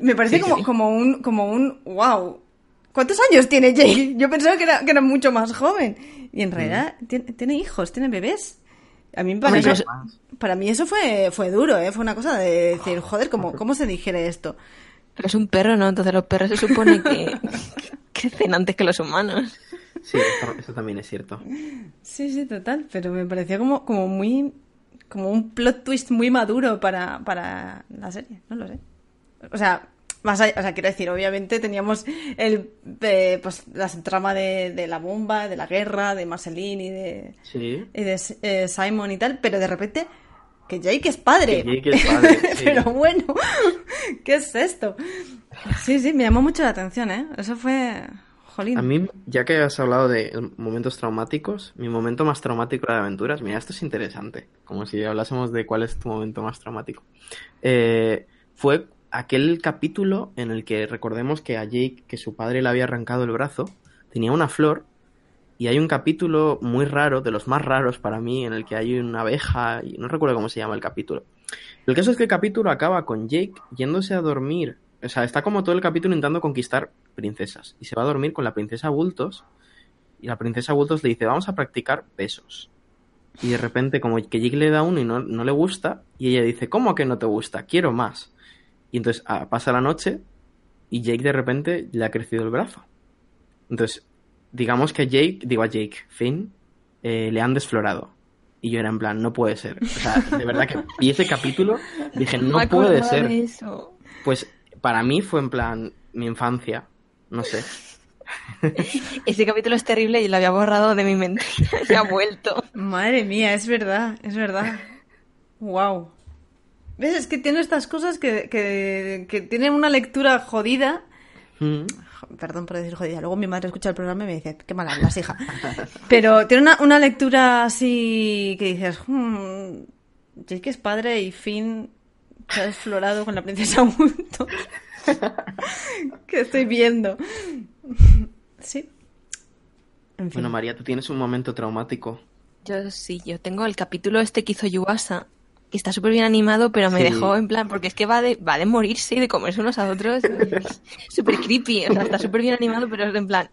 Me parece sí, como, sí. como un, como un wow. ¿Cuántos años tiene Jake? Yo pensaba que era, que era mucho más joven. Y en realidad mm. tiene, tiene hijos, tiene bebés. A mí para, mí eso, para mí eso fue, fue duro, ¿eh? Fue una cosa de decir, joder, ¿cómo, cómo se digiere esto? Pero es un perro, ¿no? Entonces los perros se supone que crecen antes que los humanos. Sí, eso, eso también es cierto. Sí, sí, total, pero me pareció como, como muy, como un plot twist muy maduro para, para la serie, no lo sé. O sea, más allá, o sea, quiero decir, obviamente teníamos el de, pues la trama de, de la bomba, de la guerra, de Marceline y de, sí. y de eh, Simon y tal, pero de repente que Jake es padre. Que Jake es padre. Sí. Pero bueno, ¿qué es esto? Sí, sí, me llamó mucho la atención, ¿eh? Eso fue... Jolín. A mí, ya que has hablado de momentos traumáticos, mi momento más traumático era de aventuras. Mira, esto es interesante, como si hablásemos de cuál es tu momento más traumático. Eh, fue aquel capítulo en el que recordemos que a Jake, que su padre le había arrancado el brazo, tenía una flor, y hay un capítulo muy raro, de los más raros para mí, en el que hay una abeja, y no recuerdo cómo se llama el capítulo. El caso es que el capítulo acaba con Jake yéndose a dormir. O sea, está como todo el capítulo intentando conquistar princesas. Y se va a dormir con la princesa Bultos. Y la princesa Bultos le dice, vamos a practicar besos. Y de repente, como que Jake le da uno y no, no le gusta. Y ella dice, ¿cómo que no te gusta? Quiero más. Y entonces ah, pasa la noche y Jake de repente le ha crecido el brazo. Entonces, digamos que Jake, digo a Jake, Finn, eh, le han desflorado. Y yo era en plan, no puede ser. O sea, de verdad que vi ese capítulo, dije, no puede ser. Eso. Pues... Para mí fue en plan mi infancia, no sé. Ese capítulo es terrible y lo había borrado de mi mente. Se ha vuelto. Madre mía, es verdad, es verdad. Wow. ¿Ves? Es que tiene estas cosas que, que, que tienen una lectura jodida. ¿Mm? Perdón por decir jodida. Luego mi madre escucha el programa y me dice, qué mal hablas, hija. Pero tiene una, una lectura así que dices, hmm, Jake es padre y Finn... Se ha desflorado con la princesa Muto. Que estoy viendo. Sí. En fin. Bueno, María, tú tienes un momento traumático. Yo sí, yo tengo el capítulo este que hizo Yuasa, que está súper bien animado, pero me sí. dejó en plan, porque es que va de, va de morirse y de comerse unos a otros. Súper creepy, o sea, está súper bien animado, pero es en plan,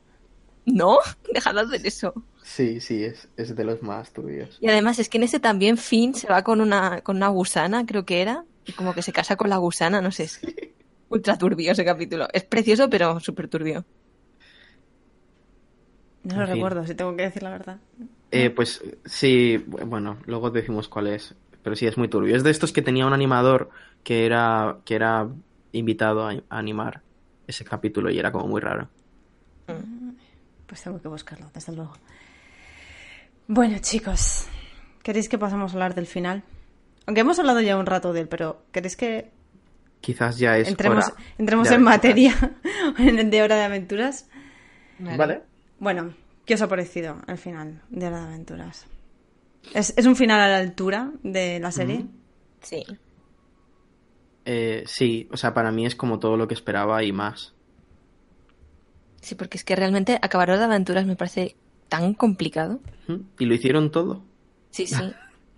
no, dejad de hacer eso. Sí, sí, es, es de los más turbios. Y además es que en ese también Finn se va con una, con una gusana, creo que era. Y como que se casa con la gusana, no sé. Es ultra turbio ese capítulo. Es precioso, pero súper turbio. No lo en fin. recuerdo, si tengo que decir la verdad. Eh, pues sí, bueno, luego decimos cuál es. Pero sí, es muy turbio. Es de estos que tenía un animador que era, que era invitado a animar ese capítulo y era como muy raro. Pues tengo que buscarlo, desde luego. Bueno, chicos, ¿queréis que pasemos a hablar del final? Aunque hemos hablado ya un rato de él, pero ¿queréis que quizás ya es entremos, hora entremos en aventuras. materia de Hora de Aventuras? Vale. vale. Bueno, ¿qué os ha parecido el final de Hora de Aventuras? ¿Es, es un final a la altura de la serie? Mm-hmm. Sí. Eh, sí, o sea, para mí es como todo lo que esperaba y más. Sí, porque es que realmente acabar Hora de Aventuras me parece tan complicado. Y lo hicieron todo. Sí, sí.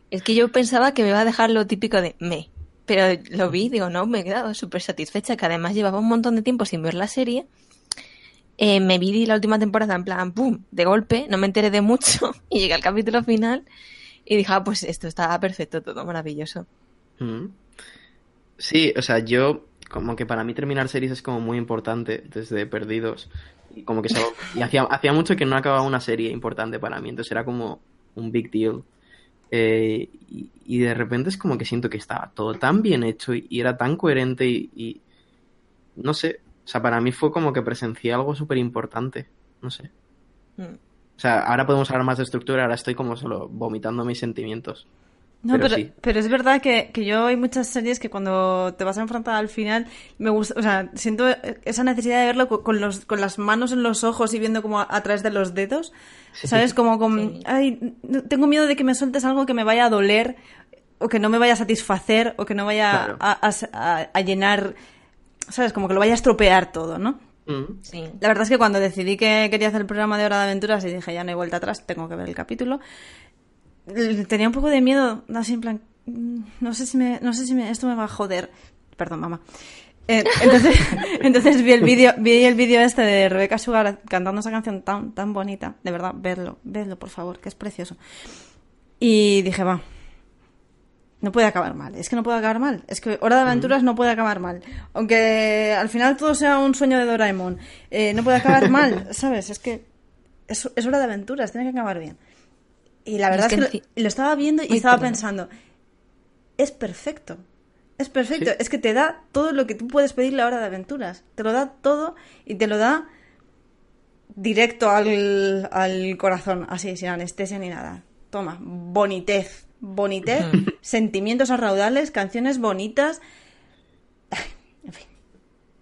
Es que yo pensaba que me iba a dejar lo típico de me, pero lo vi, digo, no, me he quedado súper satisfecha, que además llevaba un montón de tiempo sin ver la serie. Eh, me vi la última temporada en plan, ¡pum!, de golpe, no me enteré de mucho, y llegué al capítulo final y dije, ah, pues esto está perfecto, todo maravilloso. Sí, o sea, yo, como que para mí terminar series es como muy importante, desde Perdidos, y como que se... y hacía, hacía mucho que no acababa una serie importante para mí, entonces era como un big deal. Eh, y, y de repente es como que siento que estaba todo tan bien hecho y, y era tan coherente y, y no sé, o sea, para mí fue como que presencié algo súper importante, no sé. Mm. O sea, ahora podemos hablar más de estructura, ahora estoy como solo vomitando mis sentimientos. No, pero, pero, sí. pero es verdad que, que yo hay muchas series que cuando te vas a enfrentar al final, me gusta, o sea, siento esa necesidad de verlo con, los, con las manos en los ojos y viendo como a, a través de los dedos, sí, ¿sabes? Como con, sí. Ay, tengo miedo de que me sueltes algo que me vaya a doler, o que no me vaya a satisfacer, o que no vaya claro. a, a, a llenar, ¿sabes? Como que lo vaya a estropear todo, ¿no? Sí. La verdad es que cuando decidí que quería hacer el programa de Hora de Aventuras y dije, ya no hay vuelta atrás, tengo que ver el capítulo... Tenía un poco de miedo, así en plan, no sé si me, no sé si me, esto me va a joder. Perdón, mamá. Eh, entonces, entonces vi el vídeo, vi el vídeo este de Rebecca Sugar cantando esa canción tan, tan bonita. De verdad, verlo, verlo, por favor, que es precioso. Y dije, va, no puede acabar mal. Es que no puede acabar mal. Es que Hora de Aventuras no puede acabar mal. Aunque al final todo sea un sueño de Doraemon, eh, no puede acabar mal, ¿sabes? Es que es, es Hora de Aventuras, tiene que acabar bien. Y la verdad es que, es que lo, lo estaba viendo y estaba tremendo. Pensando, es perfecto, es perfecto, sí. Es que te da todo lo que tú puedes pedirle a Hora de Aventuras, te lo da todo y te lo da directo al, al corazón, así, sin anestesia ni nada. Toma, bonitez, bonitez, sentimientos arraudales, canciones bonitas, en fin.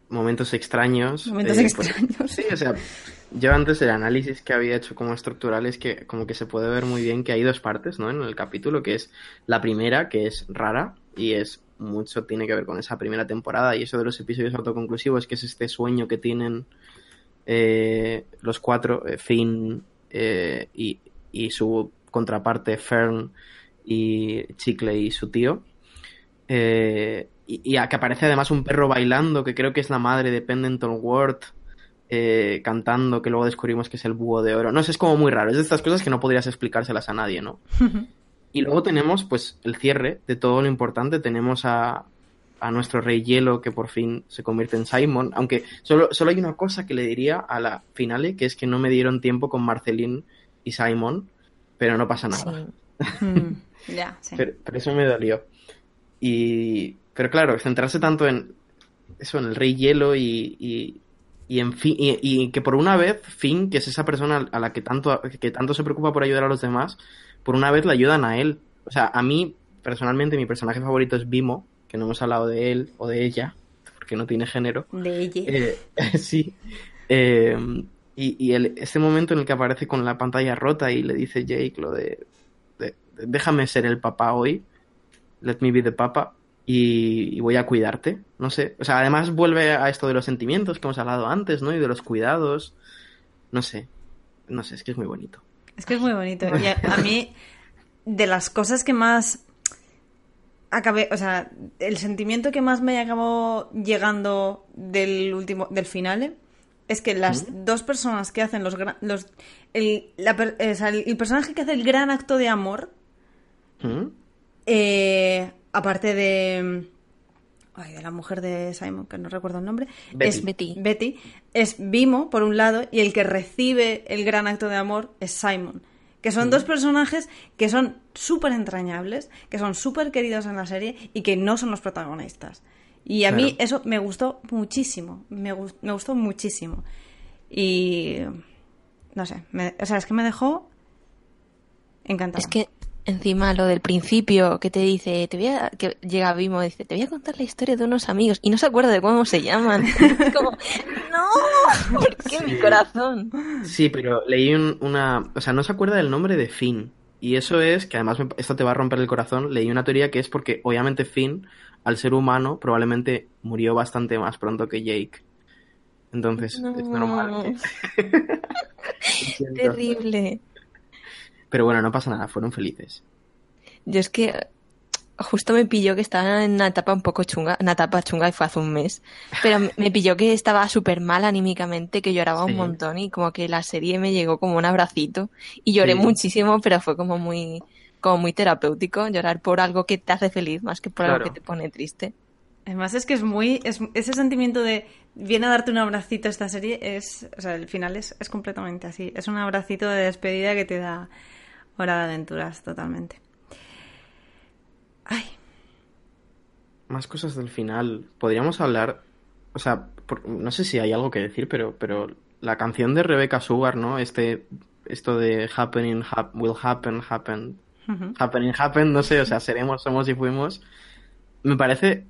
Momentos extraños. Momentos eh, extraños. Pues, sí, o sea... Yo antes el análisis que había hecho como estructural es que como que se puede ver muy bien que hay dos partes, ¿no? En el capítulo, que es la primera, que es rara y es mucho tiene que ver con esa primera temporada y eso de los episodios autoconclusivos, que es este sueño que tienen eh, los cuatro, eh, Finn eh, y, y su contraparte Fern y Chicle y su tío. Eh, y, y que aparece además un perro bailando, que creo que es la madre de Pendleton Ward. Eh, cantando, que luego descubrimos que es el búho de oro. No sé, es como muy raro. Es de estas cosas que no podrías explicárselas a nadie, ¿no? Uh-huh. Y luego tenemos, pues, el cierre de todo lo importante. Tenemos a, a nuestro rey hielo, que por fin se convierte en Simon. Aunque solo, solo hay una cosa que le diría a la finale, que es que no me dieron tiempo con Marceline y Simon, pero no pasa nada. Sí. mm, yeah, sí. pero, pero eso me dolió. Y, pero claro, centrarse tanto en eso, en el rey hielo y... y Y, en fin, y, y que por una vez Finn, que es esa persona a la que tanto, que tanto se preocupa por ayudar a los demás, por una vez le ayudan a él. O sea, a mí, personalmente, mi personaje favorito es Bimo, que no hemos hablado de él o de ella, porque no tiene género. De ella. Eh, sí. Eh, y y el, ese momento en el que aparece con la pantalla rota y le dice Jake lo de, de, de déjame ser el papá hoy, let me be the papa. Y voy a cuidarte, no sé. O sea, además vuelve a esto de los sentimientos que hemos hablado antes, ¿no? Y de los cuidados, no sé. No sé, es que es muy bonito. Es que es muy bonito. Y a, a mí, de las cosas que más acabé... O sea, el sentimiento que más me acabó llegando del último del finale es que las ¿Mm? dos personas que hacen los... los el, la, o sea, el, el personaje que hace el gran acto de amor... ¿Mm? Eh... Aparte de... Ay, de la mujer de Simon, que no recuerdo el nombre. Betty. Es Betty. Betty. Es Bimo, por un lado, y el que recibe el gran acto de amor es Simon. Que son mm. dos personajes que son súper entrañables, que son súper queridos en la serie y que no son los protagonistas. Y a claro. mí eso me gustó muchísimo. Me, gust- me gustó muchísimo. Y... No sé. Me... O sea, es que me dejó encantada. Es que... Encima lo del principio que te dice, te voy a, que llega Bimo y dice, te voy a contar la historia de unos amigos y no se acuerda de cómo se llaman. Es como, no, ¿por qué sí. mi corazón? Sí, pero leí un, una, o sea, no se acuerda del nombre de Finn y eso es, que además me, esto te va a romper el corazón, leí una teoría que es porque obviamente Finn, al ser humano, probablemente murió bastante más pronto que Jake. Entonces, no, es normal. Terrible. Pero bueno, no pasa nada, fueron felices. Yo es que justo me pilló que estaba en una etapa un poco chunga, una etapa chunga y fue hace un mes, pero me pilló que estaba súper mal anímicamente, que lloraba sí. un montón y como que la serie me llegó como un abracito y lloré sí. muchísimo, pero fue como muy, como muy terapéutico llorar por algo que te hace feliz más que por claro. algo que te pone triste. Además es que es muy, es, ese sentimiento de viene a darte un abracito esta serie es, o sea, el final es, es completamente así, es un abracito de despedida que te da Hora de Aventuras totalmente. Ay. Más cosas del final. Podríamos hablar, o sea, por, no sé si hay algo que decir, pero, pero la canción de Rebecca Sugar, ¿no? Este, esto de happening, hap, will happen, happen, uh-huh. happening, happen, no sé, o sea, seremos, somos y fuimos. Me parece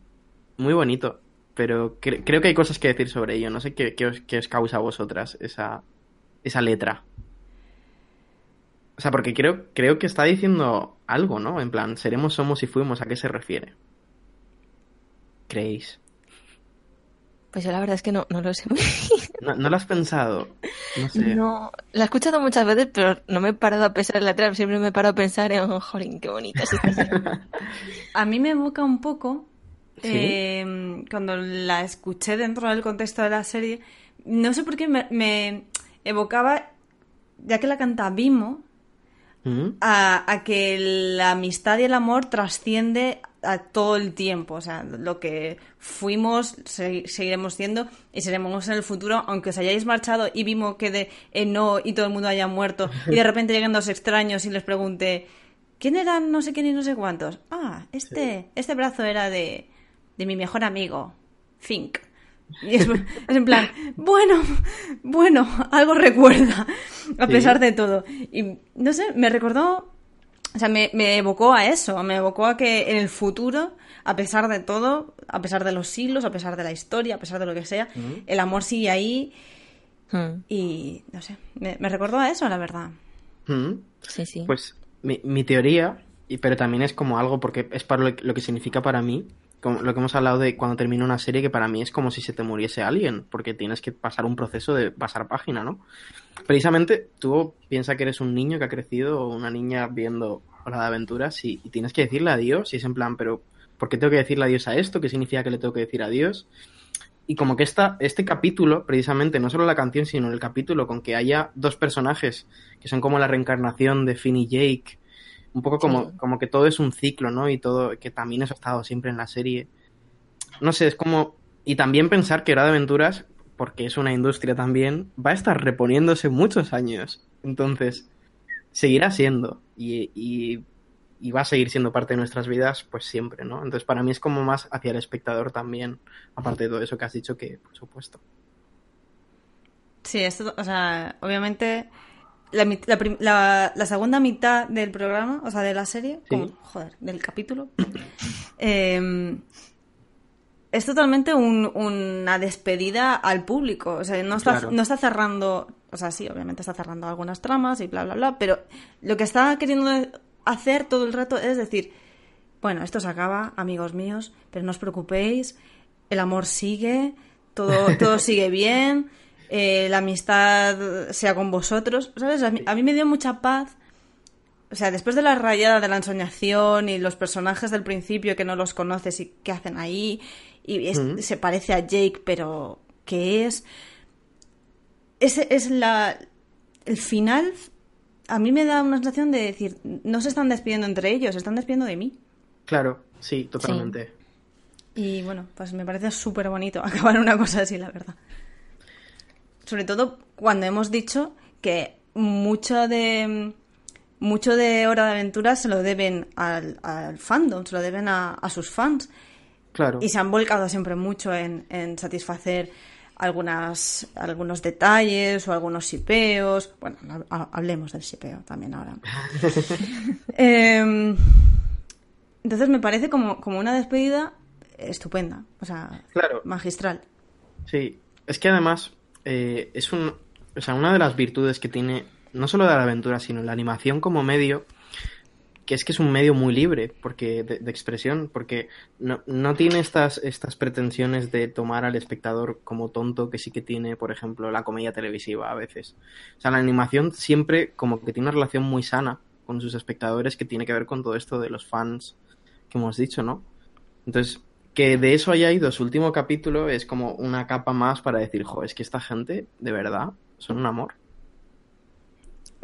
muy bonito, pero cre- creo que hay cosas que decir sobre ello. No sé qué, qué, os, qué os causa a vosotras esa, esa letra. O sea, porque creo, creo que está diciendo algo, ¿no? En plan, seremos, somos y fuimos, ¿a qué se refiere? ¿Creéis? Pues yo la verdad es que no, no lo sé muy bien. No, no lo has pensado. No sé. No, la he escuchado muchas veces, pero no me he parado a pensar en la letra, siempre me he parado a pensar en, oh, jolín, qué bonita. Sí, a mí me evoca un poco, ¿sí? eh, cuando la escuché dentro del contexto de la serie, no sé por qué me, me evocaba, ya que la canta Bimo, A, a que la amistad y el amor trasciende a todo el tiempo, o sea, lo que fuimos se, seguiremos siendo y seremos en el futuro, aunque os hayáis marchado y vimos que de eh, no y todo el mundo haya muerto y de repente lleguen dos extraños y les pregunte ¿quién eran no sé quién y no sé cuántos? Ah, este, sí. este brazo era de, de mi mejor amigo Fink. Y es, es en plan, bueno, bueno, algo recuerda, a pesar sí. de todo. Y no sé, me recordó, o sea, me, me evocó a eso, me evocó a que en el futuro, a pesar de todo, a pesar de los siglos, a pesar de la historia, a pesar de lo que sea, mm. el amor sigue ahí. Mm. Y no sé, me, me recordó a eso, la verdad. Mm. Sí, sí. Pues mi, mi teoría, y, pero también es como algo, porque es para lo, lo que significa para mí. Como lo que hemos hablado de cuando termina una serie, que para mí es como si se te muriese alguien, porque tienes que pasar un proceso de pasar página, ¿no? Precisamente, tú piensas que eres un niño que ha crecido o una niña viendo Hora de Aventuras y, y tienes que decirle adiós y es en plan, pero ¿por qué tengo que decirle adiós a esto? ¿Qué significa que le tengo que decir adiós? Y como que esta, este capítulo, precisamente, no solo la canción, sino el capítulo con que haya dos personajes que son como la reencarnación de Finn y Jake, un poco como, sí. como que todo es un ciclo, ¿no? Y todo, que también eso ha estado siempre en la serie. No sé, es como... Y también pensar que Hora de Aventuras, porque es una industria también, va a estar reponiéndose muchos años. Entonces, seguirá siendo. Y, y, y va a seguir siendo parte de nuestras vidas, pues siempre, ¿no? Entonces, para mí es como más hacia el espectador también, aparte de todo eso que has dicho, que, por supuesto. Sí, esto, o sea, obviamente... La, la, la, la segunda mitad del programa, o sea, de la serie, sí. como, joder, del capítulo, eh, es totalmente un, una despedida al público. O sea, no está, claro. no está cerrando, o sea, sí, obviamente está cerrando algunas tramas y bla, bla, bla, pero lo que está queriendo hacer todo el rato es decir, bueno, esto se acaba, amigos míos, pero no os preocupéis, el amor sigue, todo, todo sigue bien... Eh, la amistad sea con vosotros, ¿sabes? A mí, a mí me dio mucha paz, o sea, después de la rayada de la ensoñación y los personajes del principio que no los conoces y qué hacen ahí, y es, uh-huh. se parece a Jake, pero ¿qué es? Ese es la... El final a mí me da una sensación de decir, no se están despidiendo entre ellos, se están despidiendo de mí. Claro, sí, totalmente. Sí. Y bueno, pues me parece súper bonito acabar una cosa así, la verdad. Sobre todo cuando hemos dicho que mucho de mucho de Hora de Aventuras se lo deben al, al fandom, se lo deben a, a sus fans. Claro. Y se han volcado siempre mucho en, en satisfacer algunas algunos detalles o algunos shipeos. Bueno, hablemos del shipeo también ahora. eh, entonces me parece como, como una despedida estupenda, o sea, claro. magistral. Sí, es que además... Eh, es un, o sea, una de las virtudes que tiene, no solo de la aventura, sino la animación como medio, que es que es un medio muy libre porque de, de expresión, porque no, no tiene estas, estas pretensiones de tomar al espectador como tonto que sí que tiene, por ejemplo, la comedia televisiva a veces. O sea, la animación siempre como que tiene una relación muy sana con sus espectadores que tiene que ver con todo esto de los fans que hemos dicho, ¿no? Entonces, que de eso haya ido su último capítulo es como una capa más para decir, jo, es que esta gente, de verdad, son un amor.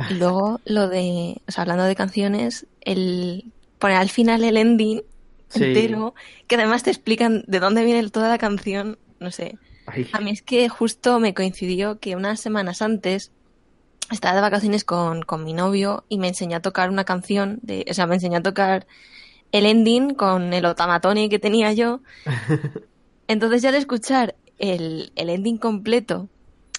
Y luego lo de, o sea, hablando de canciones, el poner al final el ending sí. entero, que además te explican de dónde viene toda la canción, no sé. Ay. A mí es que justo me coincidió que unas semanas antes estaba de vacaciones con, con mi novio y me enseñó a tocar una canción, de, o sea, me enseñó a tocar el ending con el otamatone que tenía yo. Entonces ya al escuchar el, el ending completo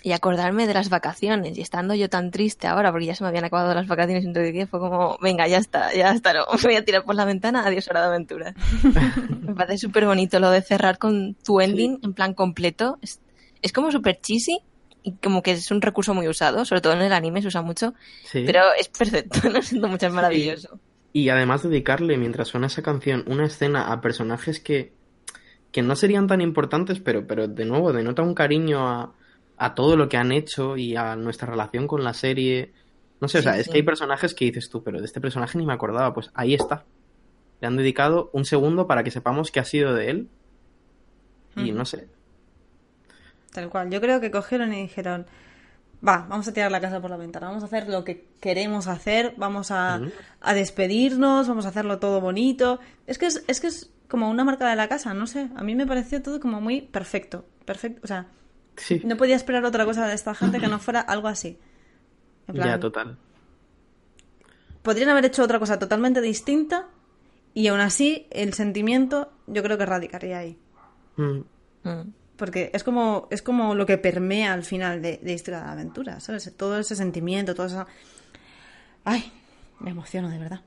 y acordarme de las vacaciones, y estando yo tan triste ahora, porque ya se me habían acabado las vacaciones, entonces fue como, venga, ya está, ya está, no, me voy a tirar por la ventana, adiós hora de aventura. Me parece súper bonito lo de cerrar con tu ending sí. en plan completo. Es, es como súper cheesy, y como que es un recurso muy usado, sobre todo en el anime se usa mucho, sí. pero es perfecto, no siento mucho, es maravilloso. Sí. Y además dedicarle, mientras suena esa canción, una escena a personajes que, que no serían tan importantes, pero, pero de nuevo denota un cariño a... a todo lo que han hecho y a nuestra relación con la serie. No sé, sí, o sea, sí. es que hay personajes que dices tú, pero de este personaje ni me acordaba. Pues ahí está. Le han dedicado un segundo para que sepamos qué ha sido de él. Mm. Y no sé. Tal cual. Yo creo que cogieron y dijeron, va, vamos a tirar la casa por la ventana. Vamos a hacer lo que queremos hacer. Vamos a, mm. a despedirnos. Vamos a hacerlo todo bonito. Es que es, es que es como una marca de la casa, no sé. A mí me pareció todo como muy perfecto. Perfecto, o sea... Sí. No podía esperar otra cosa de esta gente que no fuera algo así. En plan, ya, total. Podrían haber hecho otra cosa totalmente distinta y aún así el sentimiento yo creo que radicaría ahí. Mm. Mm. Porque es como, es como lo que permea al final de, de Historia de Aventura, ¿sabes? Todo ese sentimiento, todo esa... Ay, me emociono de verdad.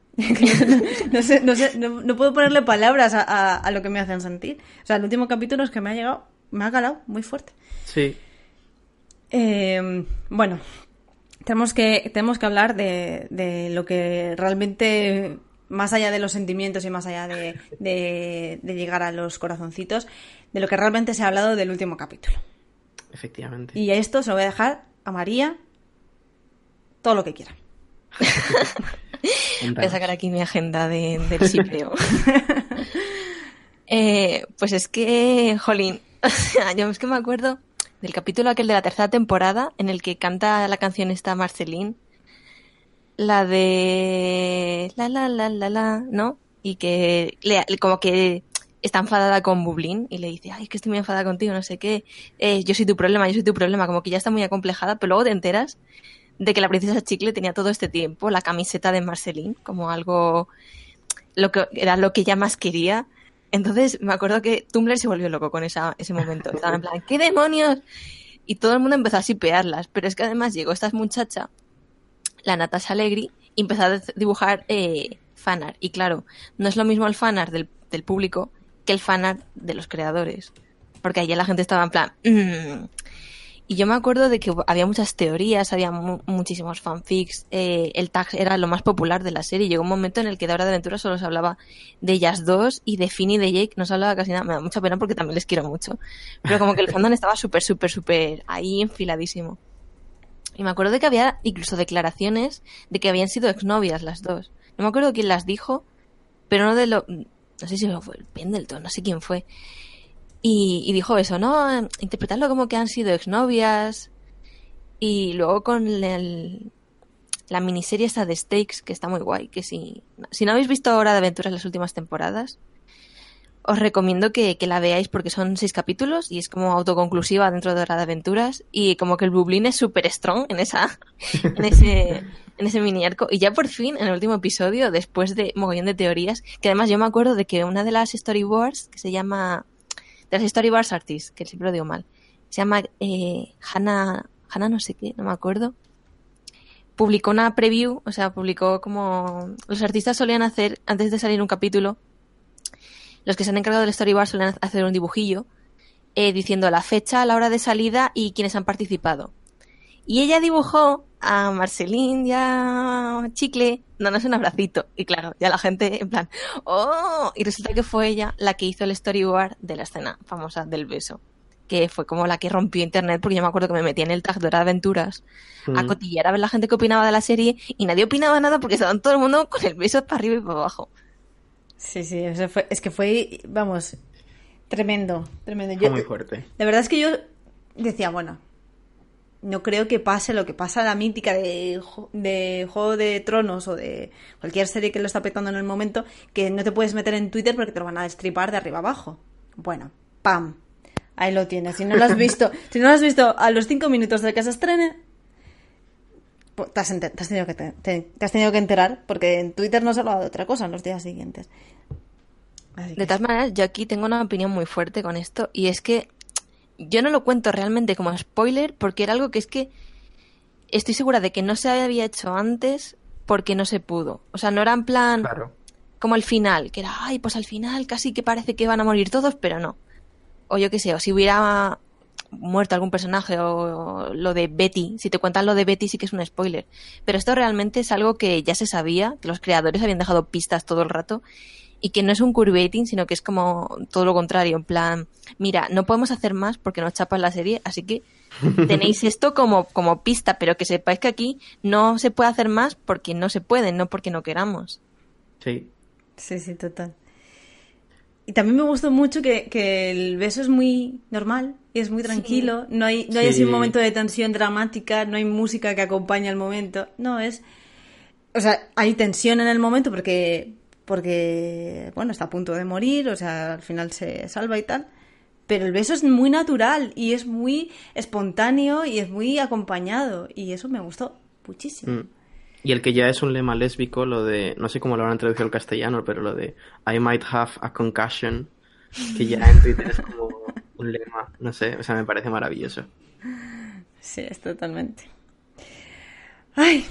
no, sé, no, sé, no, no puedo ponerle palabras a, a, a lo que me hacen sentir. O sea, el último capítulo es que me ha llegado... Me ha calado muy fuerte. Sí. Eh, bueno, tenemos que, tenemos que hablar de, de lo que realmente, más allá de los sentimientos y más allá de, de, de llegar a los corazoncitos, de lo que realmente se ha hablado del último capítulo. Efectivamente. Y a esto se lo voy a dejar a María todo lo que quiera. Voy a sacar aquí mi agenda de, del sitio. eh, pues es que, jolín. O sea, yo es que me acuerdo del capítulo aquel de la tercera temporada en el que canta la canción esta Marceline, la de la la la la la, ¿no? Y que le, como que está enfadada con Bublín y le dice, ay, es que estoy muy enfadada contigo, no sé qué, eh, yo soy tu problema, yo soy tu problema, como que ya está muy acomplejada, pero luego te enteras de que la princesa Chicle tenía todo este tiempo la camiseta de Marceline como algo, lo que era lo que ella más quería. Entonces me acuerdo que Tumblr se volvió loco con esa, ese momento. Estaban en plan, ¿qué demonios? Y todo el mundo empezó a sipearlas. Pero es que además llegó esta muchacha, la Natasha Allegri, y empezó a dibujar eh, fanart. Y claro, no es lo mismo el fanart del, del público que el fanart de los creadores. Porque allí la gente estaba en plan... Mm". Y yo me acuerdo de que había muchas teorías, había mu- muchísimos fanfics, eh, el tag era lo más popular de la serie. Llegó un momento en el que de Hora de Aventura solo se hablaba de ellas dos y de Finn y de Jake, no se hablaba casi nada. Me da mucha pena porque también les quiero mucho. Pero como que el fandom estaba súper, súper, súper ahí enfiladísimo. Y me acuerdo de que había incluso declaraciones de que habían sido exnovias las dos. No me acuerdo quién las dijo, pero uno de los... No sé si fue el Pendleton, no sé quién fue. Y, y dijo eso, ¿no? Interpretarlo como que han sido exnovias. Y luego con el, la miniserie esta de Stakes, que está muy guay, que si, si no habéis visto Hora de Aventuras las últimas temporadas, os recomiendo que, que la veáis porque son seis capítulos y es como autoconclusiva dentro de Hora de Aventuras. Y como que el Bublín es súper strong en esa en ese en ese mini arco. Y ya por fin, en el último episodio, después de mogollón de teorías, que además yo me acuerdo de que una de las storyboards, que se llama... de las Storyboards Artists, que siempre lo digo mal, se llama eh, Hannah, Hannah no sé qué, no me acuerdo, publicó una preview, o sea, publicó como... Los artistas solían hacer, antes de salir un capítulo, los que se han encargado del storyboard solían hacer un dibujillo eh, diciendo la fecha, la hora de salida y quienes han participado. Y ella dibujó a Marcelín y a Chicle dándose un abracito. Y claro, ya la gente en plan, ¡oh! Y resulta que fue ella la que hizo el storyboard de la escena famosa del beso, que fue como la que rompió internet, porque yo me acuerdo que me metí en el tag de Hora de Aventuras mm. a cotillar a ver la gente que opinaba de la serie y nadie opinaba nada porque estaban todo el mundo con el beso para arriba y para abajo. Sí, sí, o sea, fue, es que fue, vamos, tremendo, tremendo. Yo, muy fuerte. La verdad es que yo decía, bueno, no creo que pase lo que pasa en la mítica de, de Juego de Tronos o de cualquier serie que lo está petando en el momento, que no te puedes meter en Twitter porque te lo van a destripar de arriba abajo. Bueno, ¡pam! Ahí lo tienes. Si no lo has visto, si no lo has visto a los cinco minutos de que se estrene, pues te, has enter- te, has tenido que te-, te-, te has tenido que enterar, porque en Twitter no se ha hablado de otra cosa en los días siguientes. Así que... De todas maneras, yo aquí tengo una opinión muy fuerte con esto, y es que yo no lo cuento realmente como spoiler, porque era algo que es que estoy segura de que no se había hecho antes porque no se pudo. O sea, no era en plan claro. como el final, que era, ay, pues al final casi que parece que van a morir todos, pero no. O yo qué sé, o si hubiera muerto algún personaje, o, o lo de Betty. Si te cuentan lo de Betty sí que es un spoiler. Pero esto realmente es algo que ya se sabía, que los creadores habían dejado pistas todo el rato, y que no es un queerbaiting, sino que es como todo lo contrario. En plan, mira, no podemos hacer más porque nos chapas la serie, así que tenéis esto como, como pista, pero que sepáis que aquí no se puede hacer más porque no se puede, no porque no queramos. Sí. Sí, sí, total. Y también me gustó mucho que, que el beso es muy normal y es muy tranquilo. Sí. No hay, no hay sí. ese momento de tensión dramática, no hay música que acompañe el momento. No, es... O sea, hay tensión en el momento porque, porque bueno, está a punto de morir, o sea, al final se salva y tal. Pero el beso es muy natural y es muy espontáneo y es muy acompañado. Y eso me gustó muchísimo. Mm. Y el que ya es un lema lésbico, lo de, no sé cómo lo habrán traducido al castellano, pero lo de I might have a concussion, que ya en Twitter es como un lema, no sé, o sea, me parece maravilloso. Sí, es totalmente. Ay,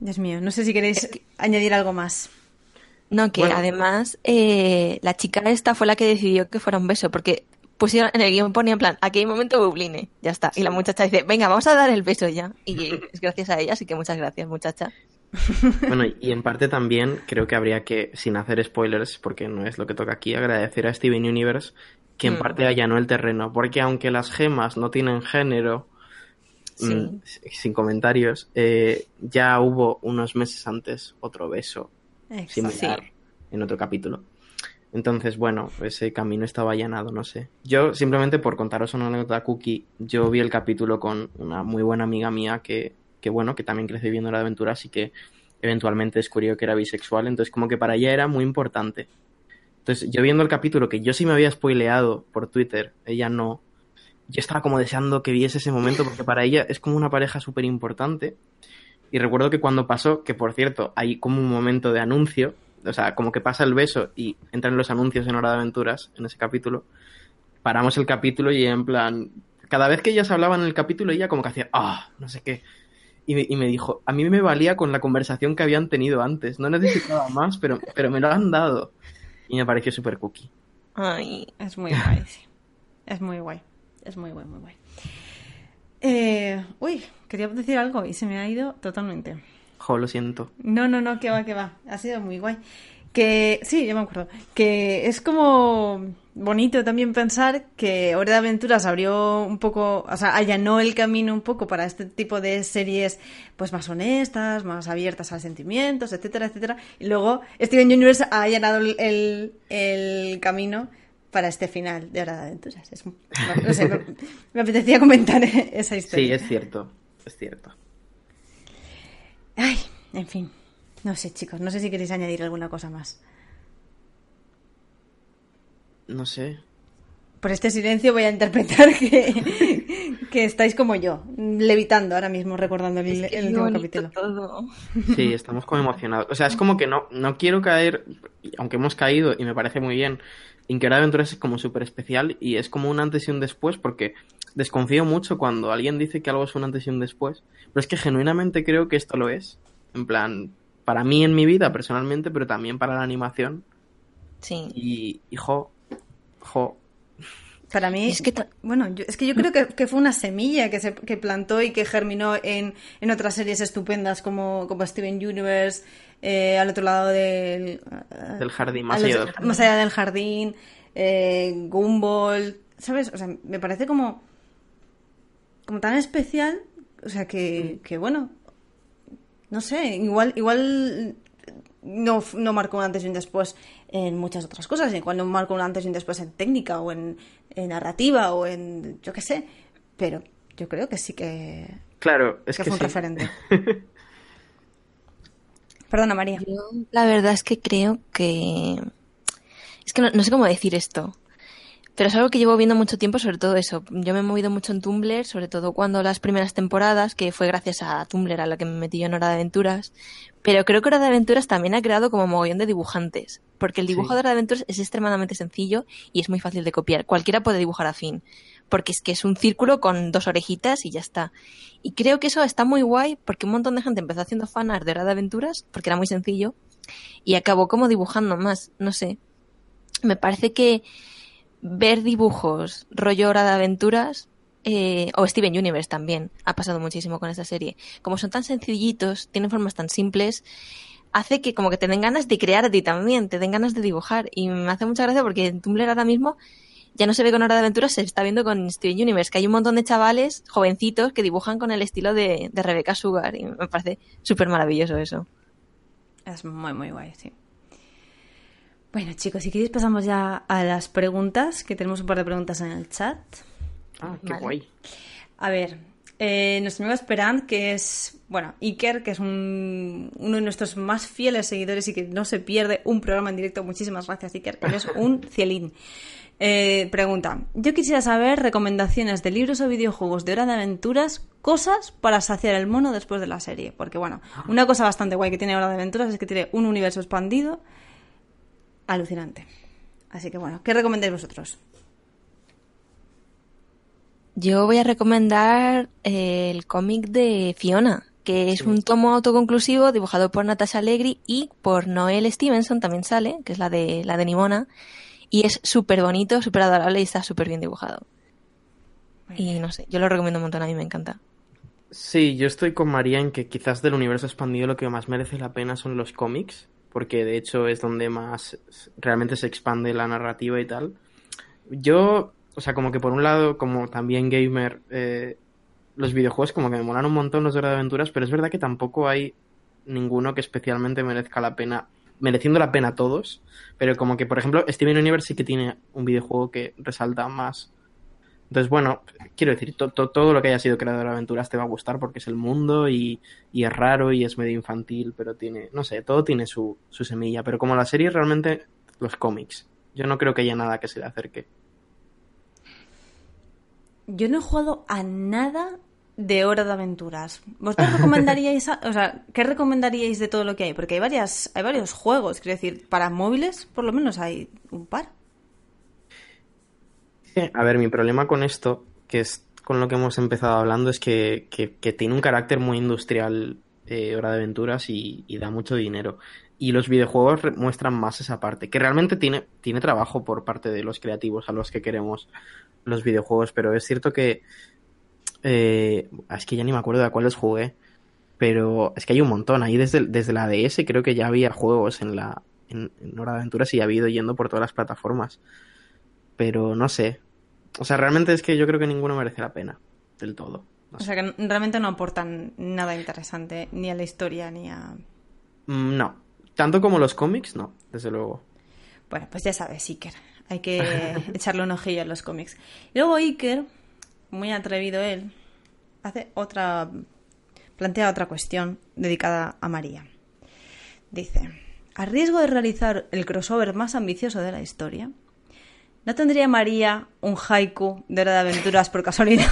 Dios mío, no sé si queréis es que... añadir algo más. No, que bueno. además eh, la chica esta fue la que decidió que fuera un beso, porque pusieron en el guión, ponía en plan, aquí hay un momento bubline, ya está. Sí. Y la muchacha dice, venga, vamos a dar el beso ya. Y es gracias a ella, así que muchas gracias, muchacha. Bueno, y en parte también creo que habría que, sin hacer spoilers, porque no es lo que toca aquí, agradecer a Steven Universe que en mm. parte allanó el terreno, porque aunque las gemas no tienen género, sí. mmm, sin comentarios, eh, ya hubo unos meses antes otro beso Exacto. similar sí. en otro capítulo. Entonces, bueno, ese camino estaba allanado, no sé. Yo, simplemente por contaros una anécdota cookie, yo vi el capítulo con una muy buena amiga mía que... que bueno, que también creció viendo la aventura, así que eventualmente descubrió que era bisexual, entonces como que para ella era muy importante. Entonces yo viendo el capítulo, que yo sí me había spoileado por Twitter, ella no, yo estaba como deseando que viese ese momento, porque para ella es como una pareja súper importante, y recuerdo que cuando pasó, que por cierto, hay como un momento de anuncio, o sea, como que pasa el beso y entran los anuncios en Hora de Aventuras, en ese capítulo, paramos el capítulo y en plan, cada vez que ellas hablaban en el capítulo, ella como que hacía, ah, oh, no sé qué, y me dijo, a mí me valía con la conversación que habían tenido antes, no necesitaba más, pero, pero me lo han dado. Y me pareció súper cookie. Ay, es muy guay, sí. Es muy guay, es muy guay, muy guay. Eh, uy, quería decir algo y se me ha ido totalmente. Jo, lo siento. No, no, no, que va, que va, ha sido muy guay. Que, sí, yo me acuerdo, que es como bonito también pensar que Hora de Aventuras abrió un poco, o sea, allanó el camino un poco para este tipo de series pues más honestas, más abiertas a sentimientos, etcétera, etcétera, y luego Steven Universe ha allanado el, el camino para este final de Hora de Aventuras. Es, no, no sé, me, me apetecía comentar esa historia. Sí, es cierto, es cierto. Ay, en fin. No sé, chicos, no sé si queréis añadir alguna cosa más. No sé. Por este silencio voy a interpretar que, que estáis como yo, levitando ahora mismo, recordando el, es que el último capítulo. Todo. Sí, estamos como emocionados. O sea, es como que no, no quiero caer, aunque hemos caído y me parece muy bien, en que Hora de Aventuras es como súper especial y es como un antes y un después, porque desconfío mucho cuando alguien dice que algo es un antes y un después, pero es que genuinamente creo que esto lo es. En plan... Para mí en mi vida, personalmente, pero también para la animación. Sí. Y, y jo, jo, Para mí, es que ta- bueno, yo, es que yo creo que, que fue una semilla que se que plantó y que germinó en, en otras series estupendas como, como Steven Universe, eh, al otro lado del... Uh, del jardín, más allá del jardín. Más allá del jardín, eh, Gumball, ¿sabes? O sea, me parece como, como tan especial, o sea, que, que bueno, no sé, igual... igual No, no marcó un antes y un después en muchas otras cosas, igual no marcó un antes y un después en técnica o en, en narrativa o en yo qué sé, pero yo creo que sí que, claro, es que, que fue que un sí. referente. Perdona, María. Yo, la verdad es que creo que... Es que no, no sé cómo decir esto, pero es algo que llevo viendo mucho tiempo, sobre todo eso. Yo me he movido mucho en Tumblr, sobre todo cuando las primeras temporadas, que fue gracias a Tumblr a la que me metí yo en Hora de Aventuras. Pero creo que Hora de Aventuras también ha creado como mogollón de dibujantes, porque el dibujo sí. de Hora de Aventuras es extremadamente sencillo y es muy fácil de copiar. Cualquiera puede dibujar afín, porque es que es un círculo con dos orejitas y ya está. Y creo que eso está muy guay, porque un montón de gente empezó haciendo fanart de Hora de Aventuras, porque era muy sencillo, y acabó como dibujando más, no sé. Me parece que ver dibujos rollo Hora de Aventuras... Eh, o Steven Universe también ha pasado muchísimo con esta serie, como son tan sencillitos, tienen formas tan simples, hace que como que te den ganas de crear a ti también, te den ganas de dibujar, y me hace mucha gracia porque en Tumblr ahora mismo ya no se ve con Hora de Aventuras, se está viendo con Steven Universe, que hay un montón de chavales jovencitos que dibujan con el estilo de, de Rebecca Sugar, y me parece súper maravilloso eso. Es muy muy guay, sí. Bueno, chicos, si queréis pasamos ya a las preguntas, que tenemos un par de preguntas en el chat. Ah, qué vale. guay. A ver, eh, nuestro amigo Esperant, que es, bueno, Iker, que es un, uno de nuestros más fieles seguidores y que no se pierde un programa en directo. Muchísimas gracias, Iker, que eres un cielín. Eh, pregunta, yo quisiera saber recomendaciones de libros o videojuegos de Hora de Aventuras, cosas para saciar el mono después de la serie. Porque, bueno, una cosa bastante guay que tiene Hora de Aventuras es que tiene un universo expandido alucinante. Así que, bueno, ¿qué recomendáis vosotros? Yo voy a recomendar el cómic de Fiona, que es sí. un tomo autoconclusivo dibujado por Natasha Allegri y por Noelle Stevenson, también sale, que es la de la de Nimona, y es súper bonito, súper adorable y está súper bien dibujado. Bueno. Y no sé, yo lo recomiendo un montón, a mí me encanta. Sí, yo estoy con María en que quizás del universo expandido lo que más merece la pena son los cómics, porque de hecho es donde más realmente se expande la narrativa y tal. Yo... O sea, como que por un lado, como también gamer, eh, los videojuegos como que me molan un montón, los de Hora de Aventuras, pero es verdad que tampoco hay ninguno que especialmente merezca la pena, mereciendo la pena a todos, pero como que, por ejemplo, Steven Universe sí que tiene un videojuego que resalta más. Entonces, bueno, quiero decir, to- to- todo lo que haya sido creado de Hora de Aventuras te va a gustar porque es el mundo y, y es raro y es medio infantil, pero tiene, no sé, todo tiene su, su semilla, pero como la serie realmente, los cómics. Yo no creo que haya nada que se le acerque. Yo no he jugado a nada de Hora de Aventuras. ¿Vosotros recomendaríais, a, o sea, qué recomendaríais de todo lo que hay? Porque hay varias, hay varios juegos, quiero decir, para móviles por lo menos hay un par. A ver, mi problema con esto, que es con lo que hemos empezado hablando, es que, que, que tiene un carácter muy industrial, eh, Hora de Aventuras y, y da mucho dinero. Y los videojuegos muestran más esa parte, que realmente tiene, tiene trabajo por parte de los creativos a los que queremos los videojuegos, pero es cierto que eh, es que ya ni me acuerdo de a cuáles jugué, pero es que hay un montón, ahí desde, desde la D S creo que ya había juegos en la en, en Hora de Aventuras y ha ido yendo por todas las plataformas, pero no sé, o sea, realmente es que yo creo que ninguno merece la pena del todo. No sé. O sea, que realmente no aportan nada interesante ni a la historia ni a... No. Tanto como los cómics, no, desde luego. Bueno, pues ya sabes, Iker. Hay que echarle un ojillo a los cómics. Y luego Iker, muy atrevido él, hace otra... plantea otra cuestión dedicada a María. Dice, a riesgo de realizar el crossover más ambicioso de la historia, ¿no tendría María un haiku de Hora de Aventuras por casualidad?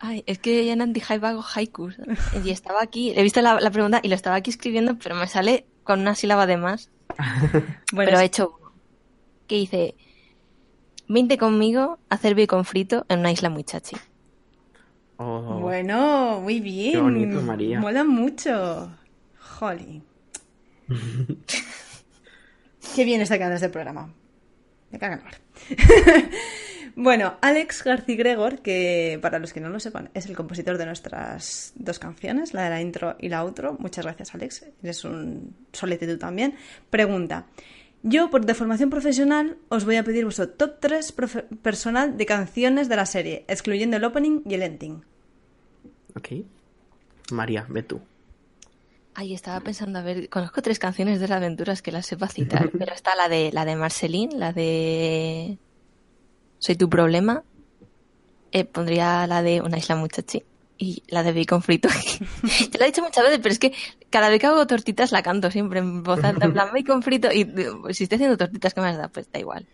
Ay, es que en Anti-Hype hago haikus. Y estaba aquí, he visto la, la pregunta y lo estaba aquí escribiendo, pero me sale con una sílaba de más. Bueno, pero he hecho uno. Que dice, vente conmigo a hacer bacon frito en una isla muy chachi. Oh, bueno, muy bien. Qué bonito, María. Mola mucho. Jolly. Qué bien está quedando este programa. me caga en la mar. Bueno, Alex Hirsch, que para los que no lo sepan es el compositor de nuestras dos canciones, la de la intro y la outro. Muchas gracias, Alex, eres un solete tú también. Pregunta: yo, por de formación profesional, os voy a pedir vuestro top tres profe- personal de canciones de la serie, excluyendo el opening y el ending. Ok. María, ve tú. Ay, estaba pensando, a ver, conozco tres canciones de las aventuras que las sepa citar, pero está la de la de Marceline, la de Soy tu problema, eh, pondría la de Una isla muchachi y la de Bacon frito. Te lo he dicho muchas veces, pero es que cada vez que hago tortitas la canto siempre en voz alta, en plan Bacon frito. Y si estoy haciendo tortitas, ¿qué más da? Pues da igual.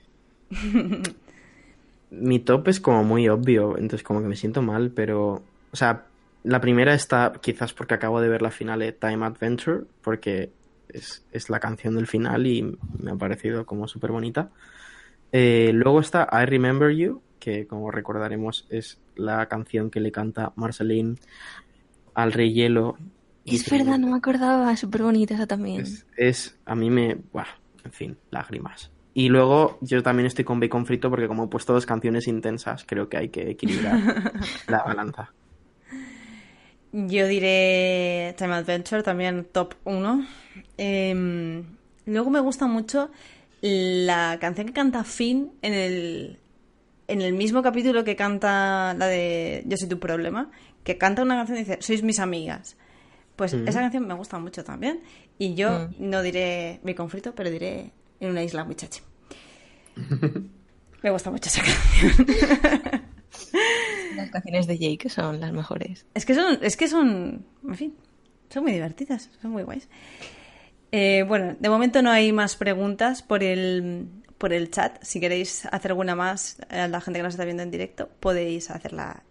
Mi top es como muy obvio, entonces como que me siento mal, pero... O sea, la primera está quizás porque acabo de ver la final de Time Adventure, porque es, es la canción del final y me ha parecido como súper bonita. Eh, luego está I Remember You, que como recordaremos es la canción que le canta Marceline al Rey Hielo. Es diciendo, verdad, no me acordaba, súper bonita esa también. Es, es, a mí me... Buah, en fin, lágrimas. Y luego yo también estoy con Bacon Frito porque como he puesto dos canciones intensas, creo que hay que equilibrar la balanza. Yo diré Time Adventure, también top uno. Eh, luego me gusta mucho la canción que canta Finn en el... en el mismo capítulo que canta la de Yo soy tu problema, que canta una canción y dice, sois mis amigas. Pues mm. esa canción me gusta mucho también. Y yo mm. no diré mi conflicto, pero diré En una isla muchacha. Me gusta mucho esa canción. Las canciones de Jake son las mejores. Es que son, es que son, en fin, son muy divertidas, son muy guays. Eh, bueno, de momento no hay más preguntas por el... por el chat. Si queréis hacer alguna más, eh, la gente que nos está viendo en directo, podéis hacerla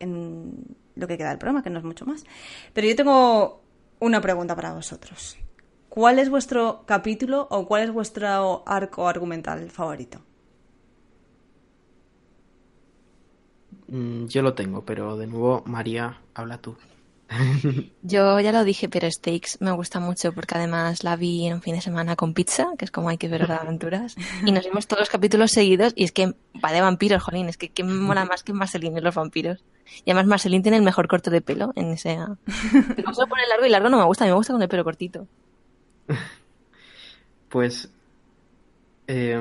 en lo que queda del programa, que no es mucho más. Pero yo tengo una pregunta para vosotros. ¿Cuál es vuestro capítulo o cuál es vuestro arco argumental favorito? Mm, yo lo tengo, pero de nuevo, María, habla tú. Yo ya lo dije, pero Steaks me gusta mucho porque además la vi en un fin de semana con pizza, que es como hay que ver las aventuras, y nos vimos todos los capítulos seguidos y es que va de vampiros, jolín, es que ¿qué mola más que Marceline y los vampiros? Y además Marceline tiene el mejor corte de pelo en ese... Pero solo por el largo y largo no me gusta, a mí me gusta con el pelo cortito. Pues... Eh...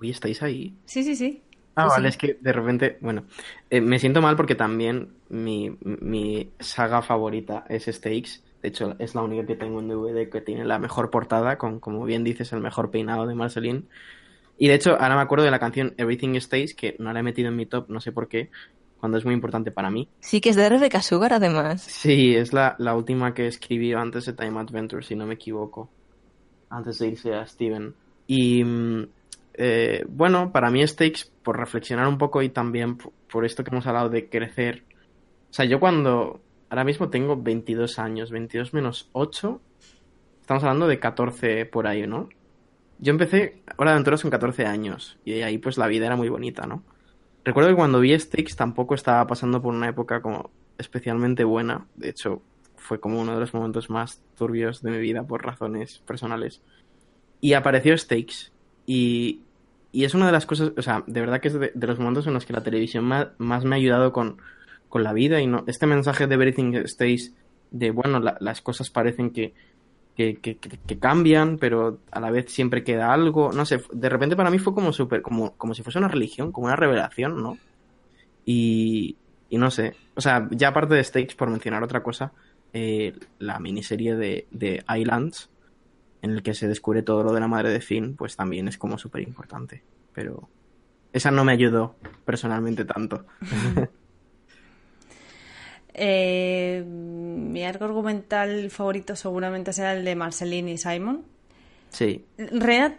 Uy, ¿estáis ahí? Sí, sí, sí. Ah, sí, vale, sí. Es que de repente, bueno, eh, me siento mal porque también mi, mi saga favorita es Steaks. De hecho, es la única que tengo en D V D que tiene la mejor portada, con, como bien dices, el mejor peinado de Marceline. Y de hecho, ahora me acuerdo de la canción Everything Stays, que no la he metido en mi top, no sé por qué, cuando es muy importante para mí. Sí, que es de Rebecca Sugar, además. Sí, es la, la última que escribí antes de Time Adventure, si no me equivoco, antes de irse a Steven. Y... Eh, bueno, para mí Stakes, por reflexionar un poco y también por, por esto que hemos hablado de crecer. O sea, yo cuando... Ahora mismo tengo veintidós años, veintidós menos ocho. Estamos hablando de catorce por ahí, ¿no? Yo empecé Hora de Aventuras con catorce años. Y de ahí pues la vida era muy bonita, ¿no? Recuerdo que cuando vi Stakes tampoco estaba pasando por una época como especialmente buena. De hecho, fue como uno de los momentos más turbios de mi vida por razones personales. Y apareció Stakes. Y... Y es una de las cosas, o sea, de verdad que es de, de los momentos en los que la televisión más, más me ha ayudado con, con la vida. Y no este mensaje de Everything Stays, de bueno, la, las cosas parecen que, que, que, que cambian, pero a la vez siempre queda algo. No sé, de repente para mí fue como súper, como, como si fuese una religión, como una revelación, ¿no? Y, y no sé, o sea, ya aparte de Stakes, por mencionar otra cosa, eh, la miniserie de, de Islands, en el que se descubre todo lo de la madre de Finn, pues también es como súper importante. Pero esa no me ayudó personalmente tanto. eh, mi arco argumental favorito seguramente será el de Marceline y Simon. Sí. En realidad,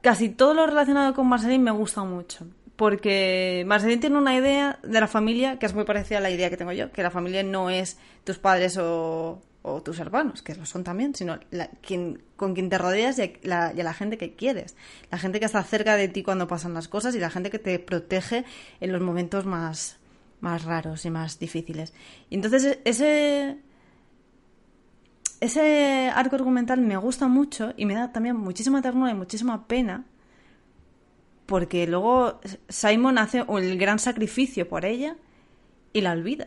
casi todo lo relacionado con Marceline me gusta mucho. Porque Marceline tiene una idea de la familia que es muy parecida a la idea que tengo yo, que la familia no es tus padres o... o tus hermanos, que lo son también, sino la, quien, con quien te rodeas y la, y la gente que quieres, la gente que está cerca de ti cuando pasan las cosas y la gente que te protege en los momentos más, más raros y más difíciles. Y entonces ese ese arco argumental me gusta mucho y me da también muchísima ternura y muchísima pena porque luego Simon hace el gran sacrificio por ella y la olvida.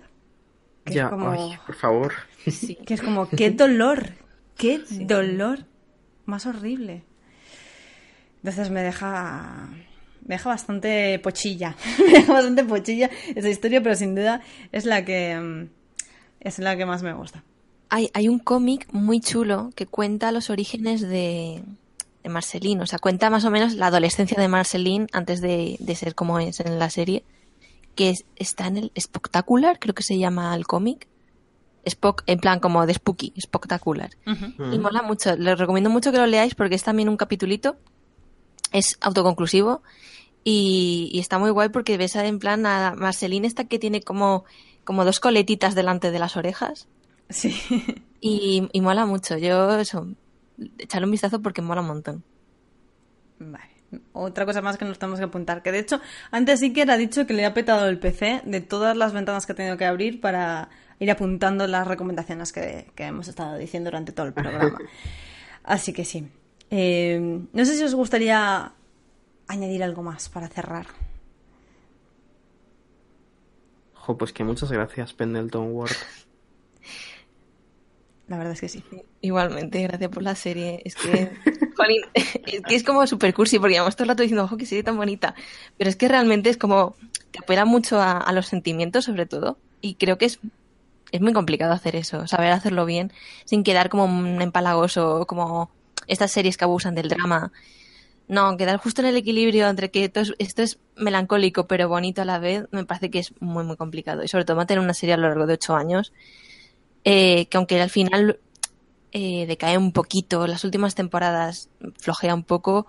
Que ya, es como... ay, por favor. Sí, que es como, qué dolor, qué sí. dolor más horrible. Entonces me deja... Me deja bastante pochilla, me deja bastante pochilla esa historia, pero sin duda es la que es la que más me gusta. Hay, hay un cómic muy chulo que cuenta los orígenes de, de Marceline, o sea, cuenta más o menos la adolescencia de Marceline antes de, de ser como es en la serie, que es, está en el Spectacular, creo que se llama el cómic. Spock, en plan como de Spooky, Spectacular. Uh-huh. Y mola mucho, les recomiendo mucho que lo leáis porque es también un capitulito, es autoconclusivo. Y, y está muy guay porque ves en plan a Marceline esta que tiene como, como dos coletitas delante de las orejas. Sí. Y, y mola mucho. Yo, eso, echarle un vistazo porque mola un montón. Vale. Otra cosa más que nos tenemos que apuntar. Que de hecho, antes sí que era dicho que le ha petado el P C de todas las ventanas que ha tenido que abrir para ir apuntando las recomendaciones que, que hemos estado diciendo durante todo el programa. Así que sí. Eh, no sé si os gustaría... añadir algo más para cerrar. Jo, pues que muchas gracias, Pendleton Ward. La verdad es que sí. Igualmente, gracias por la serie. Es que, Jolín, es que es como super cursi, porque llevamos todo el rato diciendo, ojo, que serie tan bonita. Pero es que realmente es como, te apela mucho a, a los sentimientos, sobre todo. Y creo que es, es muy complicado hacer eso, saber hacerlo bien, sin quedar como un empalagoso, como estas series que abusan del drama. No, quedar justo en el equilibrio entre que esto es, esto es melancólico pero bonito a la vez, me parece que es muy muy complicado. Y sobre todo mantener una serie a lo largo de ocho años, eh, que aunque al final eh, decae un poquito, las últimas temporadas flojea un poco,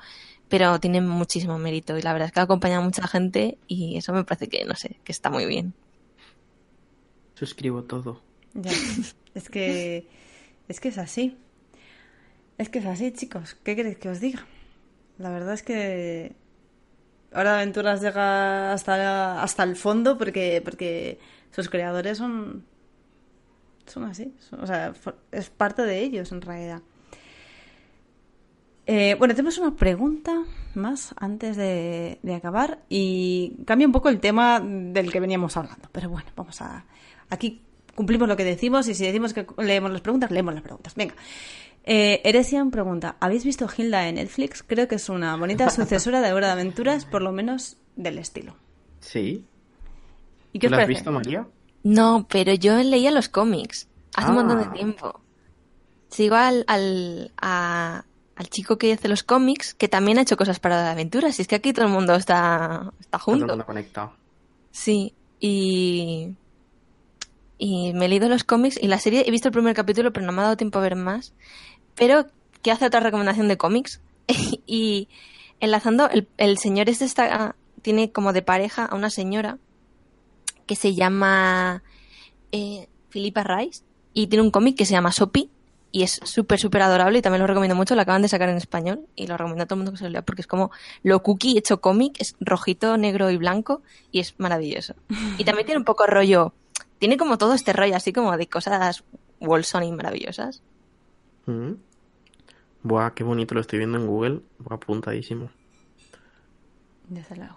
pero tiene muchísimo mérito. Y la verdad es que ha acompañado a mucha gente y eso me parece que, no sé, que está muy bien. Suscribo todo. Ya. Es que, es que es así. Es que es así, chicos. ¿Qué queréis que os diga? La verdad es que Hora de Aventuras llega hasta, hasta el fondo porque, porque sus creadores son, son así. Son, o sea, for, es parte de ellos en realidad. Eh, bueno, tenemos una pregunta más antes de, de acabar y cambia un poco el tema del que veníamos hablando. Pero bueno, vamos a... Aquí cumplimos lo que decimos y si decimos que leemos las preguntas, leemos las preguntas. Venga. Eh, Eresian pregunta, ¿habéis visto Hilda en Netflix? Creo que es una bonita sucesora de Hora de Aventuras, por lo menos del estilo. Sí. ¿Y qué os parece? ¿Lo has visto, María? No, pero yo leía los cómics hace ah. un montón de tiempo. Sigo al, al, a, al chico que hace los cómics, que también ha hecho cosas para Hora de Aventuras. Y es que aquí todo el mundo está, está junto. Todo el mundo conectado. Sí, y... y me he leído los cómics y la serie, he visto el primer capítulo pero no me ha dado tiempo a ver más, pero que hace otra recomendación de cómics y enlazando el, el señor este está, tiene como de pareja a una señora que se llama eh, Philippa Rice y tiene un cómic que se llama Sopi y es súper súper adorable y también lo recomiendo mucho, lo acaban de sacar en español y lo recomiendo a todo el mundo que se lo lea porque es como lo cookie hecho cómic, es rojito, negro y blanco y es maravilloso y también tiene un poco rollo. Tiene como todo este rollo así como de cosas Wilson y maravillosas. Mm. Buah, qué bonito, lo estoy viendo en Google. Buah, apuntadísimo. Desde luego.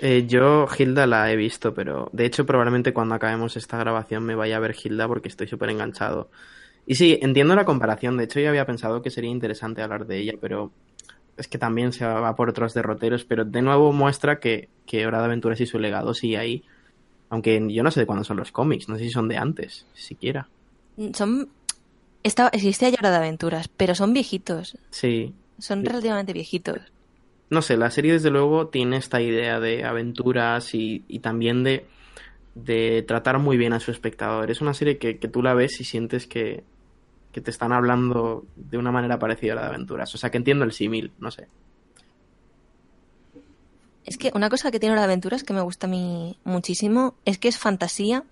Eh, yo Hilda la he visto, pero de hecho probablemente cuando acabemos esta grabación me vaya a ver Hilda porque estoy súper enganchado. Y sí, entiendo la comparación. De hecho yo había pensado que sería interesante hablar de ella, pero es que también se va por otros derroteros. Pero de nuevo muestra que, que Hora de Aventuras y su legado sigue ahí. Aunque yo no sé de cuándo son los cómics, no sé si son de antes, siquiera. Son... Esta... Existe ya Hora de Aventuras, pero son viejitos. Sí. Son sí. relativamente viejitos. No sé, la serie desde luego tiene esta idea de aventuras y, y también de, de tratar muy bien a su espectador. Es una serie que, que tú la ves y sientes que, que te están hablando de una manera parecida a Hora de Aventuras. O sea, que entiendo el símil, no sé. Es que una cosa que tiene Hora de Aventuras que me gusta a mí muchísimo es que es fantasía,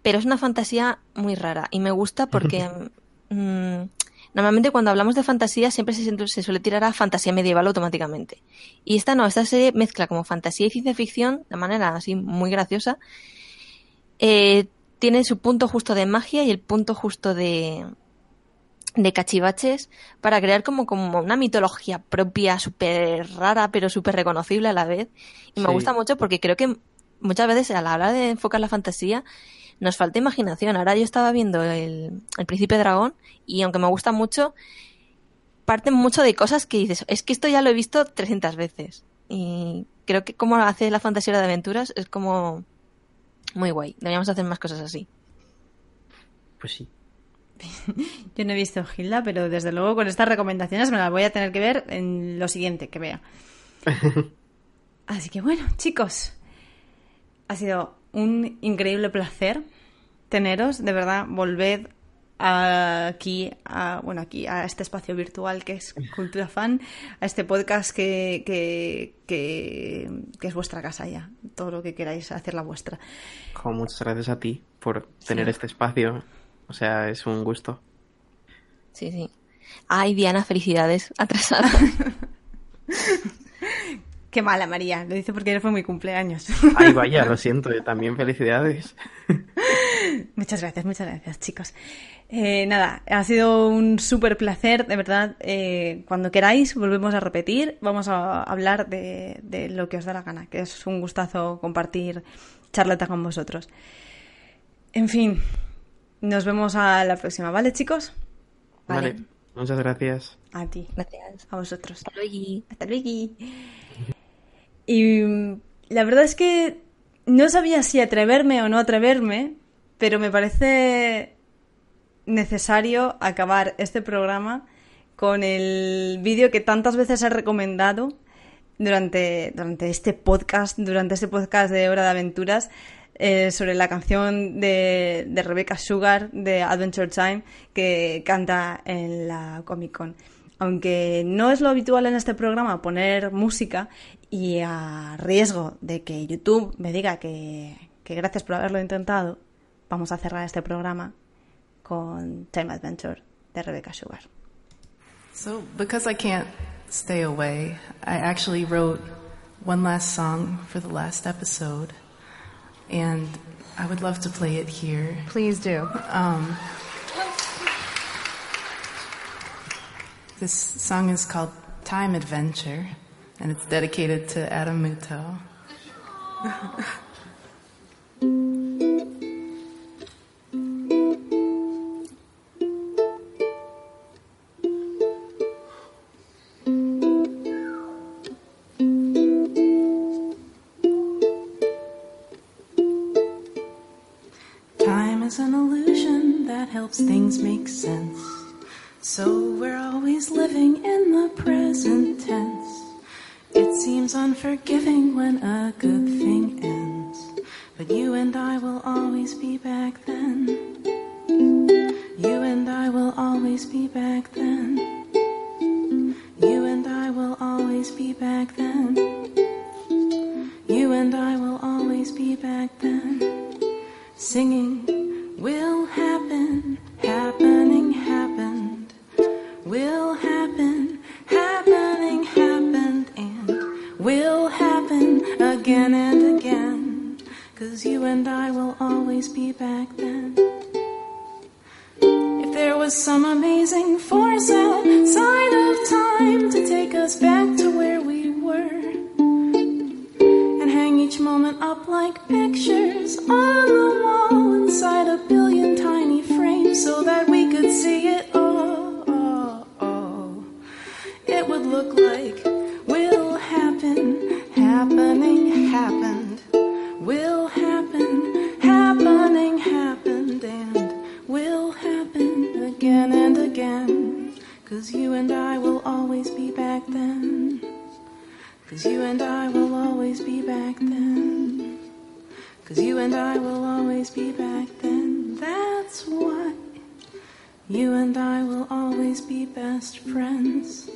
pero es una fantasía muy rara y me gusta porque mmm, normalmente cuando hablamos de fantasía siempre se, se suele tirar a fantasía medieval automáticamente y esta no, esta se mezcla como fantasía y ciencia ficción de manera así muy graciosa. Eh, tiene su punto justo de magia y el punto justo de de cachivaches para crear como, como una mitología propia súper rara pero súper reconocible a la vez. Y me sí. gusta mucho porque creo que muchas veces a la hora de enfocar la fantasía nos falta imaginación. Ahora yo estaba viendo el, el Príncipe Dragón y aunque me gusta mucho, parten mucho de cosas que dices, es que esto ya lo he visto trescientas veces. Y creo que como hace la fantasía de aventuras es como muy guay. Deberíamos hacer más cosas así. Pues sí. Yo no he visto Hilda, pero desde luego con estas recomendaciones me las voy a tener que ver en lo siguiente que vea. Así que bueno, chicos, ha sido un increíble placer teneros, de verdad, volved aquí, a, bueno, aquí a este espacio virtual que es Cultura Fan, a este podcast que, que, que, que es vuestra casa ya, todo lo que queráis hacer la vuestra. Jo, muchas gracias a ti por tener sí. este espacio. O sea, es un gusto. Sí, sí. Ay, Diana, felicidades, atrasada. Qué mala, María. Lo dice porque ayer fue mi cumpleaños. Ay, vaya, lo siento. Yo también felicidades. Muchas gracias, muchas gracias, chicos. Eh, nada, ha sido un súper placer, de verdad. Eh, cuando queráis, volvemos a repetir. Vamos a hablar de, de lo que os da la gana, que es un gustazo compartir charleta con vosotros. En fin... Nos vemos a la próxima, ¿vale, chicos? Vale. Vale. Muchas gracias. A ti. Gracias. A vosotros. Hasta luego. Hasta luego. Y la verdad es que no sabía si atreverme o no atreverme, pero me parece necesario acabar este programa con el vídeo que tantas veces he recomendado durante, durante este podcast, durante este podcast de Hora de Aventuras, Eh, sobre la canción de, de Rebecca Sugar de Adventure Time que canta en la Comic-Con. Aunque no es lo habitual en este programa poner música, y a riesgo de que YouTube me diga que, que gracias por haberlo intentado, vamos a cerrar este programa con Time Adventure de Rebecca Sugar. So, because I can't stay away, I actually wrote one last song for the last episode. And I would love to play it here. Please do. Um, this song is called Time Adventure, and it's dedicated to Adam Muto. Things make sense, so we're always living in the present tense. It seems unforgiving when a good thing ends, but you and I will always be back then. You and I will always be back then. You and I will always be back then. You and I will always be back then. Singing will happen, happening, happened. Will happen, happening, happened. And will happen again and again. 'Cause you and I will always be back then. If there was some amazing force outside of time to take us back to where we were, and hang each moment up like pictures on the wall, inside a billion tiny frames, so that we could see it all, all, all. It would look like will happen, happening, happened. Will happen, happening, happened. And will happen again and again. 'Cause you and I will always be back then. 'Cause you and I will always be back then. 'Cause you and I will always be back then. That's why you and I will always be best friends.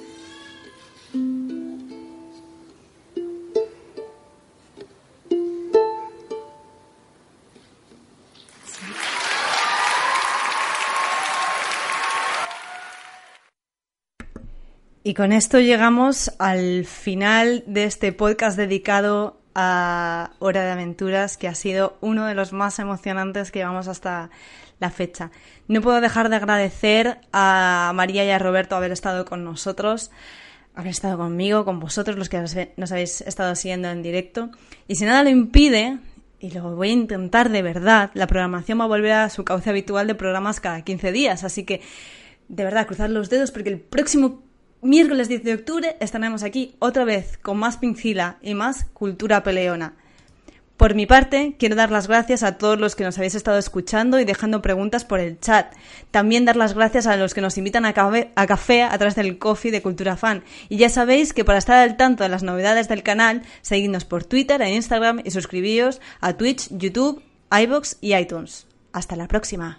Y con esto llegamos al final de este podcast dedicado a Hora de Aventuras, que ha sido uno de los más emocionantes que llevamos hasta la fecha. No puedo dejar de agradecer a María y a Roberto haber estado con nosotros, haber estado conmigo, con vosotros, los que nos habéis estado siguiendo en directo. Y si nada lo impide, y lo voy a intentar de verdad, la programación va a volver a su cauce habitual de programas cada quince días. Así que, de verdad, cruzad los dedos porque el próximo miércoles diez de octubre estaremos aquí otra vez con más pincila y más cultura peleona. Por mi parte, quiero dar las gracias a todos los que nos habéis estado escuchando y dejando preguntas por el chat. También dar las gracias a los que nos invitan a, cafe, a café a través del Coffee de Cultura Fan. Y ya sabéis que para estar al tanto de las novedades del canal, seguidnos por Twitter e Instagram y suscribíos a Twitch, YouTube, iVoox y iTunes. Hasta la próxima.